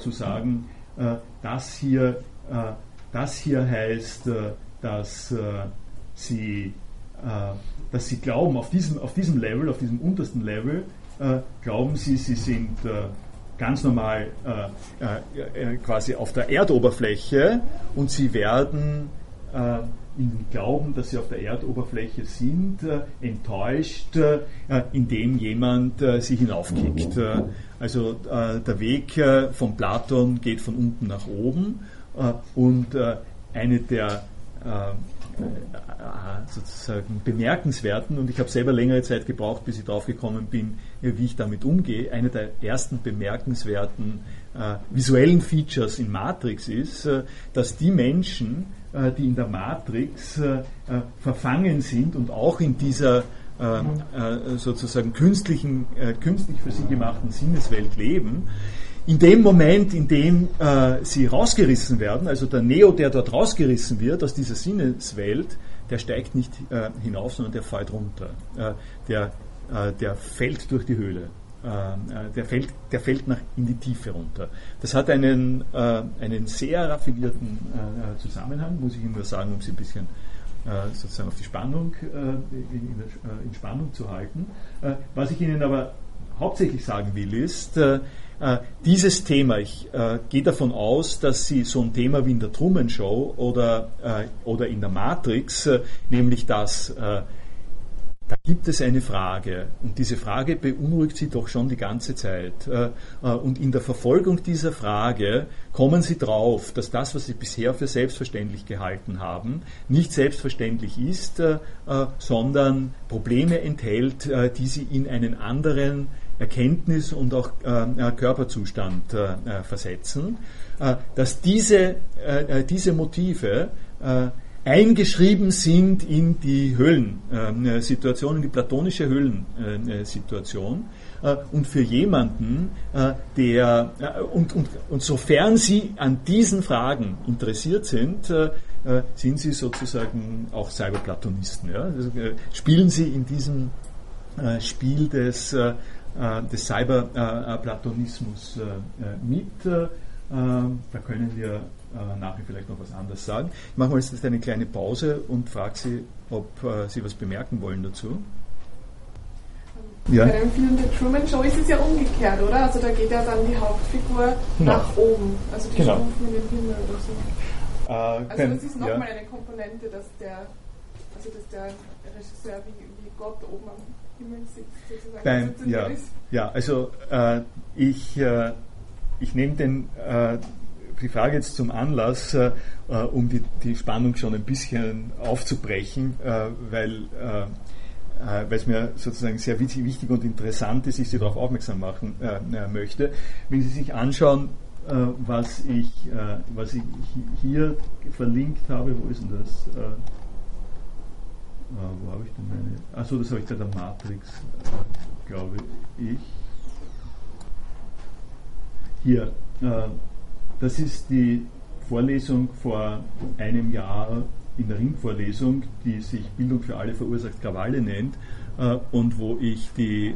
zu sagen, äh, das, hier, äh, das hier heißt, äh, dass, äh, sie, äh, dass sie glauben, auf diesem, auf diesem Level, auf diesem untersten Level, äh, glauben sie, sie sind... Äh, ganz normal äh, äh, quasi auf der Erdoberfläche, und sie werden äh, im Glauben, dass sie auf der Erdoberfläche sind, äh, enttäuscht, äh, indem jemand äh, sie hinaufkickt. Äh, also äh, der Weg äh, von Platon geht von unten nach oben, äh, und äh, eine der äh, sozusagen bemerkenswerten, und ich habe selber längere Zeit gebraucht, bis ich drauf gekommen bin, wie ich damit umgehe, eine der ersten bemerkenswerten äh, visuellen Features in Matrix ist, äh, dass die Menschen, äh, die in der Matrix äh, äh, verfangen sind und auch in dieser äh, äh, sozusagen künstlichen, äh, künstlich für sie gemachten Sinneswelt leben, in dem Moment, in dem äh, sie rausgerissen werden, also der Neo, der dort rausgerissen wird aus dieser Sinneswelt, der steigt nicht äh, hinauf, sondern der fällt runter. Äh, der, äh, der fällt durch die Höhle. Äh, der fällt, der fällt nach, in die Tiefe runter. Das hat einen, äh, einen sehr raffinierten äh, Zusammenhang, muss ich Ihnen nur sagen, um Sie ein bisschen äh, sozusagen auf die Spannung, äh, in, in, der, äh, in Spannung zu halten. Äh, was ich Ihnen aber hauptsächlich sagen will, ist, äh, Äh, dieses Thema, ich äh, gehe davon aus, dass Sie so ein Thema wie in der Truman Show oder, äh, oder in der Matrix, äh, nämlich das, äh, Da gibt es eine Frage und diese Frage beunruhigt Sie doch schon die ganze Zeit. Und in der Verfolgung dieser Frage kommen Sie drauf, dass das, was Sie bisher für selbstverständlich gehalten haben, nicht selbstverständlich ist, sondern Probleme enthält, die Sie in einen anderen Erkenntnis- und auch Körperzustand versetzen. Dass diese, diese Motive eingeschrieben sind in die Höhlensituation, in die platonische Höhlensituation. Und für jemanden, der, und, und, und sofern Sie an diesen Fragen interessiert sind, sind Sie sozusagen auch Cyberplatonisten. Ja? Also spielen Sie in diesem Spiel des, des Cyberplatonismus mit. Da können wir nachher vielleicht noch was anderes sagen. Ich mache mal jetzt eine kleine Pause und frage Sie, ob äh, Sie was bemerken wollen dazu. Ja. Bei dem Film der Truman Show ist es ja umgekehrt, oder? Also da geht ja dann die Hauptfigur genau. nach oben, also die genau. Stufen in den Himmel oder so. Äh, also können, das ist nochmal ja. eine Komponente, dass der, also dass der Regisseur wie, wie Gott oben am Himmel sitzt, sozusagen. Beim, so ja, ja, also äh, ich, äh, ich nehme den... Äh, die Frage jetzt zum Anlass, äh, um die, die Spannung schon ein bisschen aufzubrechen, äh, weil äh, es mir sozusagen sehr wichtig und interessant ist, ich Sie darauf aufmerksam machen äh, möchte. Wenn Sie sich anschauen, äh, was, ich, äh, was ich hier verlinkt habe, wo ist denn das? Äh, wo habe ich denn meine? Achso, das habe ich gerade am Matrix, äh, glaube ich. Hier. Äh, Das ist die Vorlesung vor einem Jahr in der Ringvorlesung, die sich Bildung für alle verursacht Krawalle nennt äh, und wo ich die,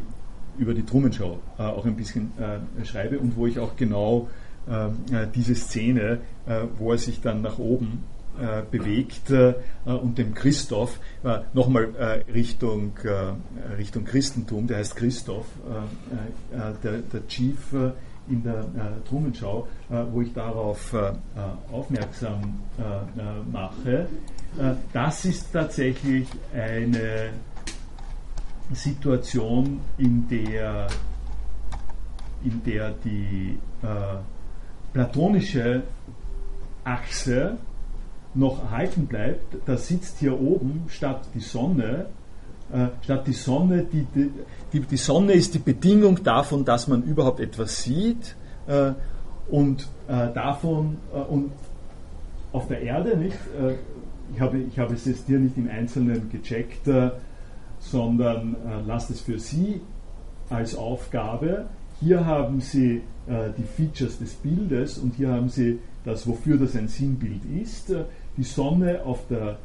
über die Truman Show äh, auch ein bisschen äh, schreibe und wo ich auch genau äh, diese Szene, äh, wo er sich dann nach oben äh, bewegt äh, und dem Christoph, äh, nochmal äh, Richtung, äh, Richtung Christentum, der heißt Christoph, äh, äh, der, der Chief, äh, in der äh, Truman Show, äh, wo ich darauf äh, aufmerksam äh, äh, mache. Äh, das ist tatsächlich eine Situation, in der, in der die äh, platonische Achse noch erhalten bleibt. Da sitzt hier oben statt die Sonne, statt die Sonne, die, die, die Sonne ist die Bedingung davon, dass man überhaupt etwas sieht äh, und äh, davon äh, und auf der Erde nicht, äh, ich habe, ich habe es jetzt hier nicht im Einzelnen gecheckt, äh, sondern äh, lasst es für Sie als Aufgabe. Hier haben Sie äh, die Features des Bildes und hier haben Sie das, wofür das ein Sinnbild ist. Äh, die Sonne auf der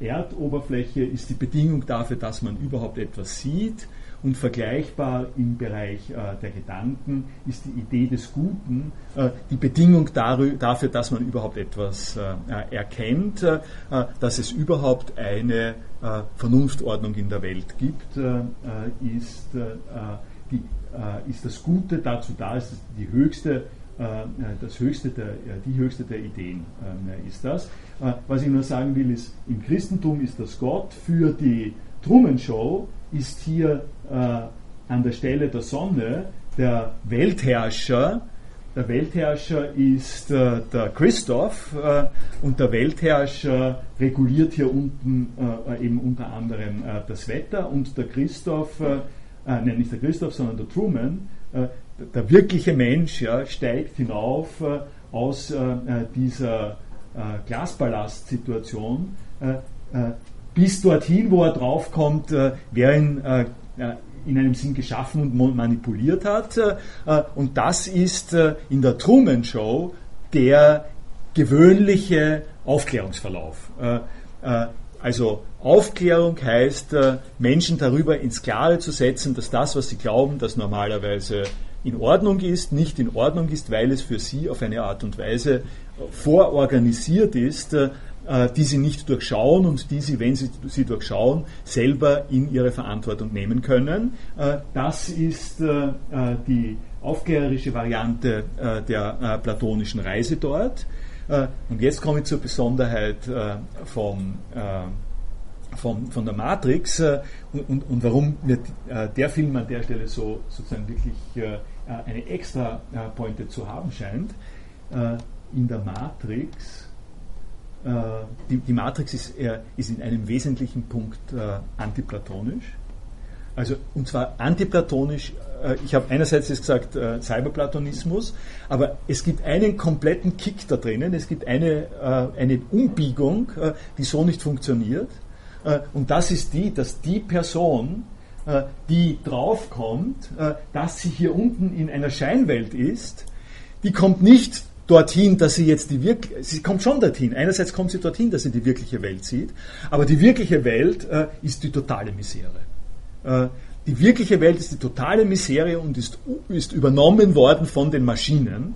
Erdoberfläche ist die Bedingung dafür, dass man überhaupt etwas sieht, und vergleichbar im Bereich äh, der Gedanken ist die Idee des Guten äh, die Bedingung darü- dafür, dass man überhaupt etwas äh, erkennt, äh, dass es überhaupt eine äh, Vernunftordnung in der Welt gibt, äh, ist, äh, die, äh, ist das Gute dazu da, ist die höchste Das höchste der, die höchste der Ideen äh, ist das. Äh, was ich nur sagen will, ist, im Christentum ist das Gott. Für die Truman Show ist hier äh, an der Stelle der Sonne der Weltherrscher. Der Weltherrscher ist äh, der Christoph äh, und der Weltherrscher reguliert hier unten äh, eben unter anderem äh, das Wetter, und der Christoph, äh, äh, nein, nicht der Christoph, sondern der Truman, äh, der wirkliche Mensch ja, steigt hinauf äh, aus äh, dieser äh, Glaspalast-Situation äh, äh, bis dorthin, wo er draufkommt, äh, wer ihn äh, in einem Sinn geschaffen und manipuliert hat. Äh, und das ist äh, in der Truman Show der gewöhnliche Aufklärungsverlauf. Äh, äh, also Aufklärung heißt, äh, Menschen darüber ins Klare zu setzen, dass das, was sie glauben, das normalerweise in Ordnung ist, nicht in Ordnung ist, weil es für sie auf eine Art und Weise vororganisiert ist, die sie nicht durchschauen und die sie, wenn sie sie durchschauen, selber in ihre Verantwortung nehmen können. Das ist die aufklärerische Variante der platonischen Reise dort. Und jetzt komme ich zur Besonderheit von von, von der Matrix äh, und, und, und warum wird äh, der Film an der Stelle so sozusagen wirklich äh, eine extra äh, Pointe zu haben scheint. Äh, in der Matrix, äh, die, die Matrix ist, äh, ist in einem wesentlichen Punkt äh, antiplatonisch. Also, und zwar antiplatonisch, äh, ich habe einerseits jetzt gesagt äh, Cyberplatonismus, aber es gibt einen kompletten Kick da drinnen, es gibt eine, äh, eine Umbiegung, äh, die so nicht funktioniert. Äh, und das ist die, dass die Person, äh, die draufkommt, äh, dass sie hier unten in einer Scheinwelt ist, die kommt nicht dorthin, dass sie jetzt die wirkliche, sie kommt schon dorthin, einerseits kommt sie dorthin, dass sie die wirkliche Welt sieht, aber die wirkliche Welt äh, ist die totale Misere. Die wirkliche Welt ist die totale Misere und ist, ist übernommen worden von den Maschinen.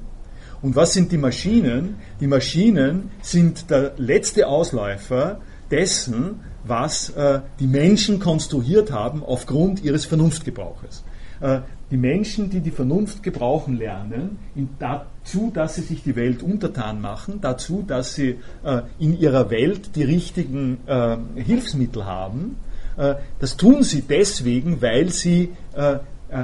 Und was sind die Maschinen? Die Maschinen sind der letzte Ausläufer dessen, was äh, die Menschen konstruiert haben aufgrund ihres Vernunftgebrauches. Äh, die Menschen, die die Vernunft gebrauchen lernen, in, dazu, dass sie sich die Welt untertan machen, dazu, dass sie äh, in ihrer Welt die richtigen äh, Hilfsmittel haben. Das tun sie deswegen, weil sie, äh,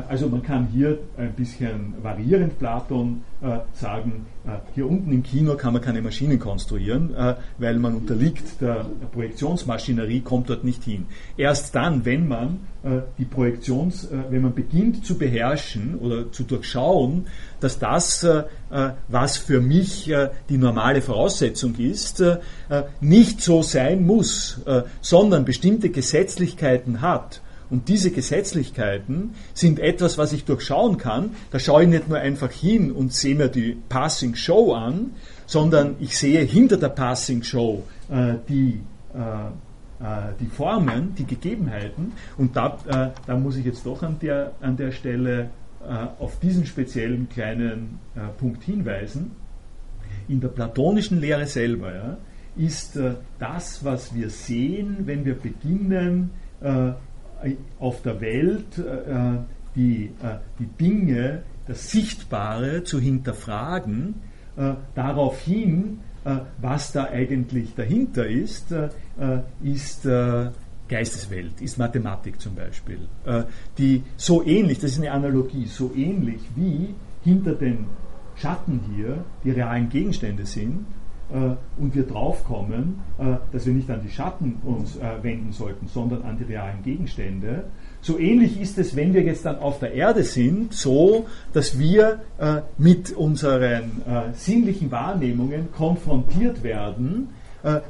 also man kann hier ein bisschen variierend Platon äh, sagen, äh, hier unten im Kino kann man keine Maschinen konstruieren, äh, weil man unterliegt der, der Projektionsmaschinerie, kommt dort nicht hin. Erst dann, wenn man äh, die Projektions, äh, wenn man beginnt zu beherrschen oder zu durchschauen, dass das, äh, was für mich äh, die normale Voraussetzung ist, äh, nicht so sein muss, äh, sondern bestimmte Gesetzlichkeiten hat. Und diese Gesetzlichkeiten sind etwas, was ich durchschauen kann. Da schaue ich nicht nur einfach hin und sehe mir die Passing Show an, sondern ich sehe hinter der Passing Show äh, die, äh, äh, die Formen, die Gegebenheiten. Und da, äh, da muss ich jetzt doch an der, an der Stelle auf diesen speziellen kleinen äh, Punkt hinweisen. In der platonischen Lehre selber ja, ist äh, das, was wir sehen, wenn wir beginnen, äh, auf der Welt äh, die, äh, die Dinge, das Sichtbare zu hinterfragen, äh, darauf hin, äh, was da eigentlich dahinter ist, äh, ist äh, Geisteswelt, ist Mathematik zum Beispiel, die so ähnlich, das ist eine Analogie, so ähnlich wie hinter den Schatten hier die realen Gegenstände sind und wir draufkommen, dass wir nicht an die Schatten uns wenden sollten, sondern an die realen Gegenstände. So ähnlich ist es, wenn wir jetzt dann auf der Erde sind, so, dass wir mit unseren sinnlichen Wahrnehmungen konfrontiert werden,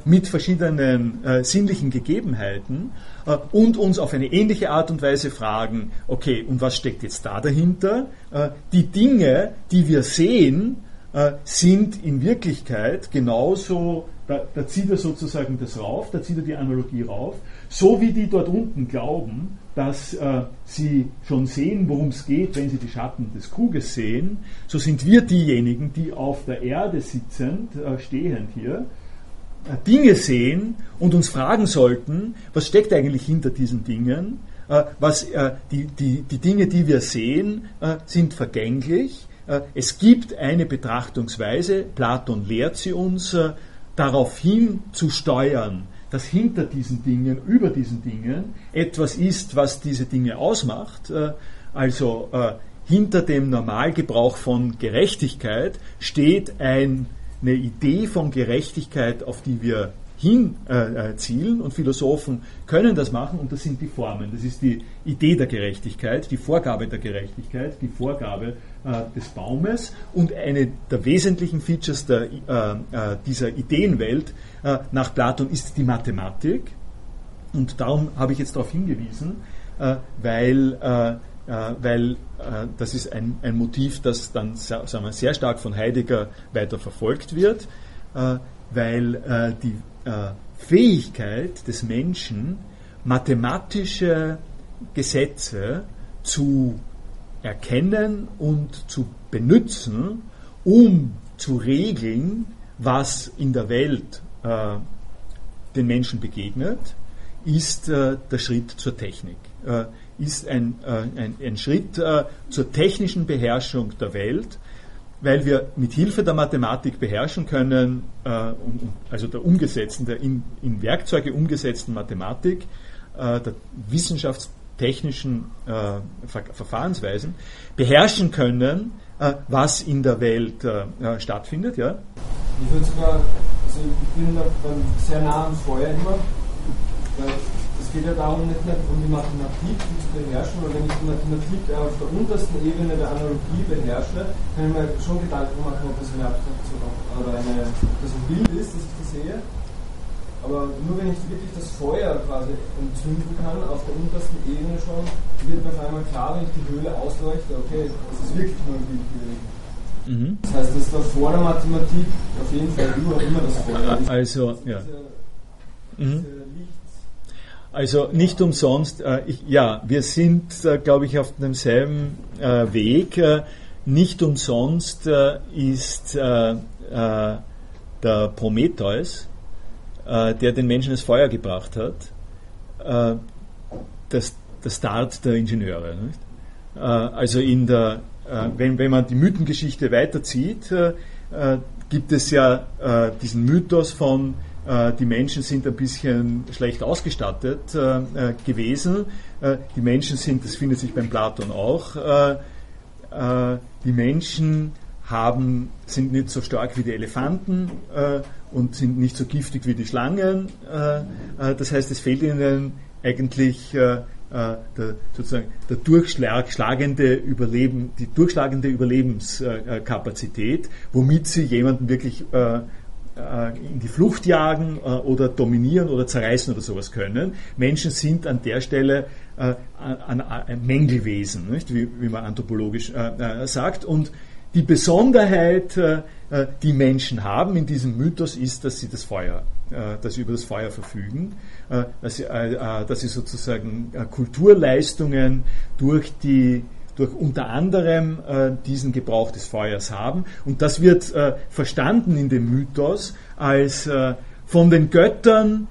mit verschiedenen äh, sinnlichen Gegebenheiten äh, und uns auf eine ähnliche Art und Weise fragen, okay, und was steckt jetzt da dahinter? Äh, die Dinge, die wir sehen, äh, sind in Wirklichkeit genauso, da, da zieht er sozusagen das rauf, da zieht er die Analogie rauf, so wie die dort unten glauben, dass äh, sie schon sehen, worum es geht, wenn sie die Schatten des Kruges sehen, so sind wir diejenigen, die auf der Erde sitzend, äh, stehend hier, Dinge sehen und uns fragen sollten, was steckt eigentlich hinter diesen Dingen? Was, die, die, die Dinge, die wir sehen, sind vergänglich. Es gibt eine Betrachtungsweise, Platon lehrt sie uns, darauf hin zu steuern, dass hinter diesen Dingen, über diesen Dingen, etwas ist, was diese Dinge ausmacht. Also hinter dem Normalgebrauch von Gerechtigkeit steht ein eine Idee von Gerechtigkeit, auf die wir hinzielen, äh, und Philosophen können das machen, und das sind die Formen. Das ist die Idee der Gerechtigkeit, die Vorgabe der Gerechtigkeit, die Vorgabe äh, des Baumes, und eine der wesentlichen Features der, äh, dieser Ideenwelt äh, nach Platon ist die Mathematik, und darum habe ich jetzt darauf hingewiesen, äh, weil äh, weil äh, das ist ein, ein Motiv, das dann sagen wir, sehr stark von Heidegger weiter verfolgt wird, äh, weil äh, die äh, Fähigkeit des Menschen, mathematische Gesetze zu erkennen und zu benutzen, um zu regeln, was in der Welt äh, den Menschen begegnet, ist äh, der Schritt zur Technik. Äh, ist ein, äh, ein, ein Schritt äh, zur technischen Beherrschung der Welt, weil wir mit Hilfe der Mathematik beherrschen können, äh, also der umgesetzten, der in, in Werkzeuge umgesetzten Mathematik, äh, der wissenschaftstechnischen äh, Ver Verfahrensweisen, beherrschen können, äh, was in der Welt äh, stattfindet. Ja? Ich würde sogar, also ich bin da beim sehr nahen Feuer immer, weil es geht ja darum, nicht nur um die Mathematik zu beherrschen, weil wenn ich die Mathematik auf der untersten Ebene der Analogie beherrsche, kann ich mir schon Gedanken machen, ob das eine Abstraktion oder eine, ob das ein Bild ist, das ich da sehe. Aber nur wenn ich wirklich das Feuer quasi entzünden kann, auf der untersten Ebene schon, wird mir auf einmal klar, wenn ich die Höhle ausleuchte, okay, das ist wirklich nur ein Bild gewesen. Mhm. Das heißt, das ist da vor der Mathematik auf jeden Fall überall immer das Feuer. Also, ja. Mhm. Also nicht umsonst, äh, ich, ja, wir sind, äh, glaube ich, auf demselben äh, Weg. Äh, nicht umsonst äh, ist äh, äh, der Prometheus, äh, der den Menschen ins Feuer gebracht hat, äh, das, der Start der Ingenieure. Nicht? Äh, also in der, äh, wenn, wenn man die Mythengeschichte weiterzieht, äh, äh, gibt es ja äh, diesen Mythos von die Menschen sind ein bisschen schlecht ausgestattet äh, gewesen. Äh, die Menschen sind, das findet sich beim Platon auch, äh, äh, die Menschen haben, sind nicht so stark wie die Elefanten äh, und sind nicht so giftig wie die Schlangen. Äh, äh, das heißt, es fehlt ihnen eigentlich äh, äh, der, sozusagen der durchschlagende Überleben, die durchschlagende Überlebenskapazität, äh, womit sie jemanden wirklich äh, in die Flucht jagen oder dominieren oder zerreißen oder sowas können. Menschen sind an der Stelle ein Mängelwesen, nicht? Wie, wie man anthropologisch sagt. Und die Besonderheit, die Menschen haben in diesem Mythos, ist, dass sie das Feuer, dass sie über das Feuer verfügen, dass sie, dass sie sozusagen Kulturleistungen durch die durch unter anderem äh, diesen Gebrauch des Feuers haben. Und das wird äh, verstanden in dem Mythos als äh, von den Göttern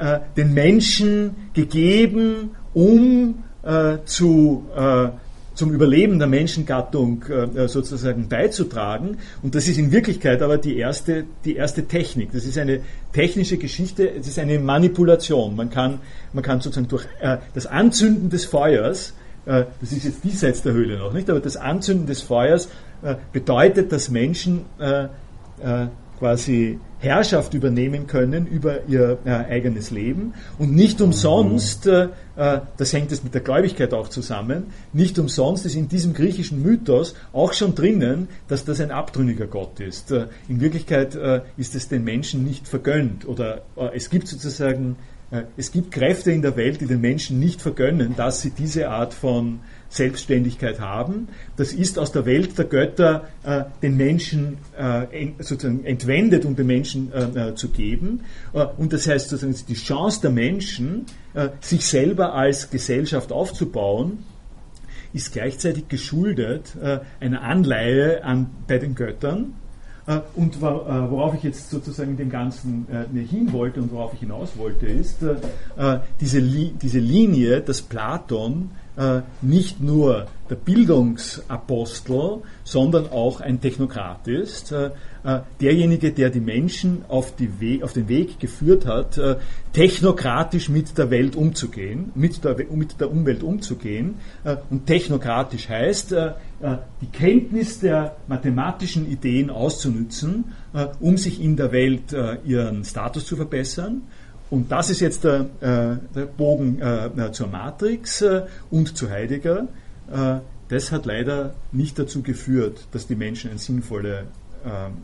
äh, den Menschen gegeben, um äh, zu, äh, zum Überleben der Menschengattung äh, sozusagen beizutragen. Und das ist in Wirklichkeit aber die erste, die erste Technik. Das ist eine technische Geschichte, es ist eine Manipulation. Man kann, man kann sozusagen durch äh, das Anzünden des Feuers, das ist jetzt diesseits der Höhle noch, nicht? Aber das Anzünden des Feuers äh, bedeutet, dass Menschen äh, äh, quasi Herrschaft übernehmen können über ihr äh, eigenes Leben. Und nicht umsonst, äh, äh, das hängt jetzt mit der Gläubigkeit auch zusammen, nicht umsonst ist in diesem griechischen Mythos auch schon drinnen, dass das ein abtrünniger Gott ist. Äh, in Wirklichkeit äh, ist es den Menschen nicht vergönnt. Oder äh, es gibt sozusagen... Es gibt Kräfte in der Welt, die den Menschen nicht vergönnen, dass sie diese Art von Selbstständigkeit haben. Das ist aus der Welt der Götter äh, den Menschen äh, ent, sozusagen entwendet, um den Menschen äh, zu geben. Äh, und das heißt sozusagen die Chance der Menschen, äh, sich selber als Gesellschaft aufzubauen, ist gleichzeitig geschuldet äh, einer Anleihe an, bei den Göttern. Und worauf ich jetzt sozusagen dem Ganzen äh, hin wollte und worauf ich hinaus wollte, ist äh, diese, Li- diese Linie, dass Platon äh, nicht nur der Bildungsapostel, sondern auch ein Technokrat ist. Äh, derjenige, der die Menschen auf, die We- auf den Weg geführt hat, äh, technokratisch mit der Welt umzugehen, mit der, We- mit der Umwelt umzugehen. Äh, und technokratisch heißt, äh, die Kenntnis der mathematischen Ideen auszunützen, äh, um sich in der Welt äh, ihren Status zu verbessern. Und das ist jetzt der, äh, der Bogen äh, zur Matrix äh, und zu Heidegger. Äh, das hat leider nicht dazu geführt, dass die Menschen einen, sinnvolle,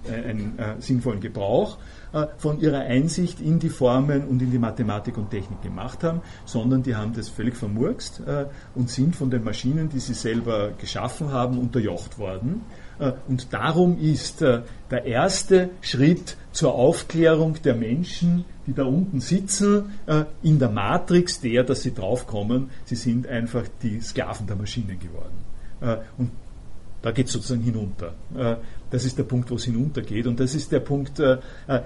äh, einen äh, sinnvollen Gebrauch äh, von ihrer Einsicht in die Formen und in die Mathematik und Technik gemacht haben, sondern die haben das völlig vermurkst äh, und sind von den Maschinen, die sie selber geschaffen haben, unterjocht worden. Äh, und darum ist äh, der erste Schritt zur Aufklärung der Menschen, die da unten sitzen, äh, in der Matrix, der, dass sie draufkommen, sie sind einfach die Sklaven der Maschinen geworden. Äh, und da geht es sozusagen hinunter. Äh, das ist der Punkt, wo es hinuntergeht. Und das ist der Punkt, äh,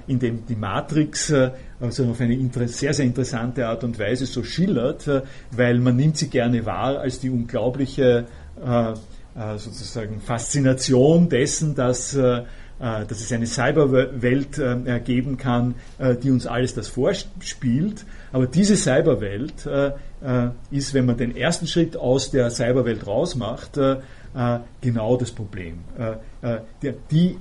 in dem die Matrix äh, also auf eine inter- sehr, sehr interessante Art und Weise so schillert, äh, weil man nimmt sie gerne wahr als die unglaubliche äh, äh, sozusagen Faszination dessen, dass, äh, dass es eine Cyberwelt äh, geben kann, äh, die uns alles das vorspielt. Aber diese Cyberwelt äh, ist, wenn man den ersten Schritt aus der Cyberwelt rausmacht, äh, genau das Problem. Äh, die, die,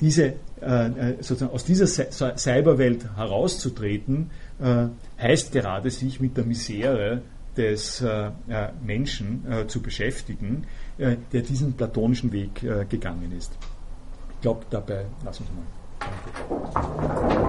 diese, äh, sozusagen aus dieser Cyberwelt herauszutreten, äh, heißt gerade, sich mit der Misere des äh, Menschen äh, zu beschäftigen, äh, der diesen platonischen Weg äh, gegangen ist. Ich glaube, dabei lassen wir es mal. Danke.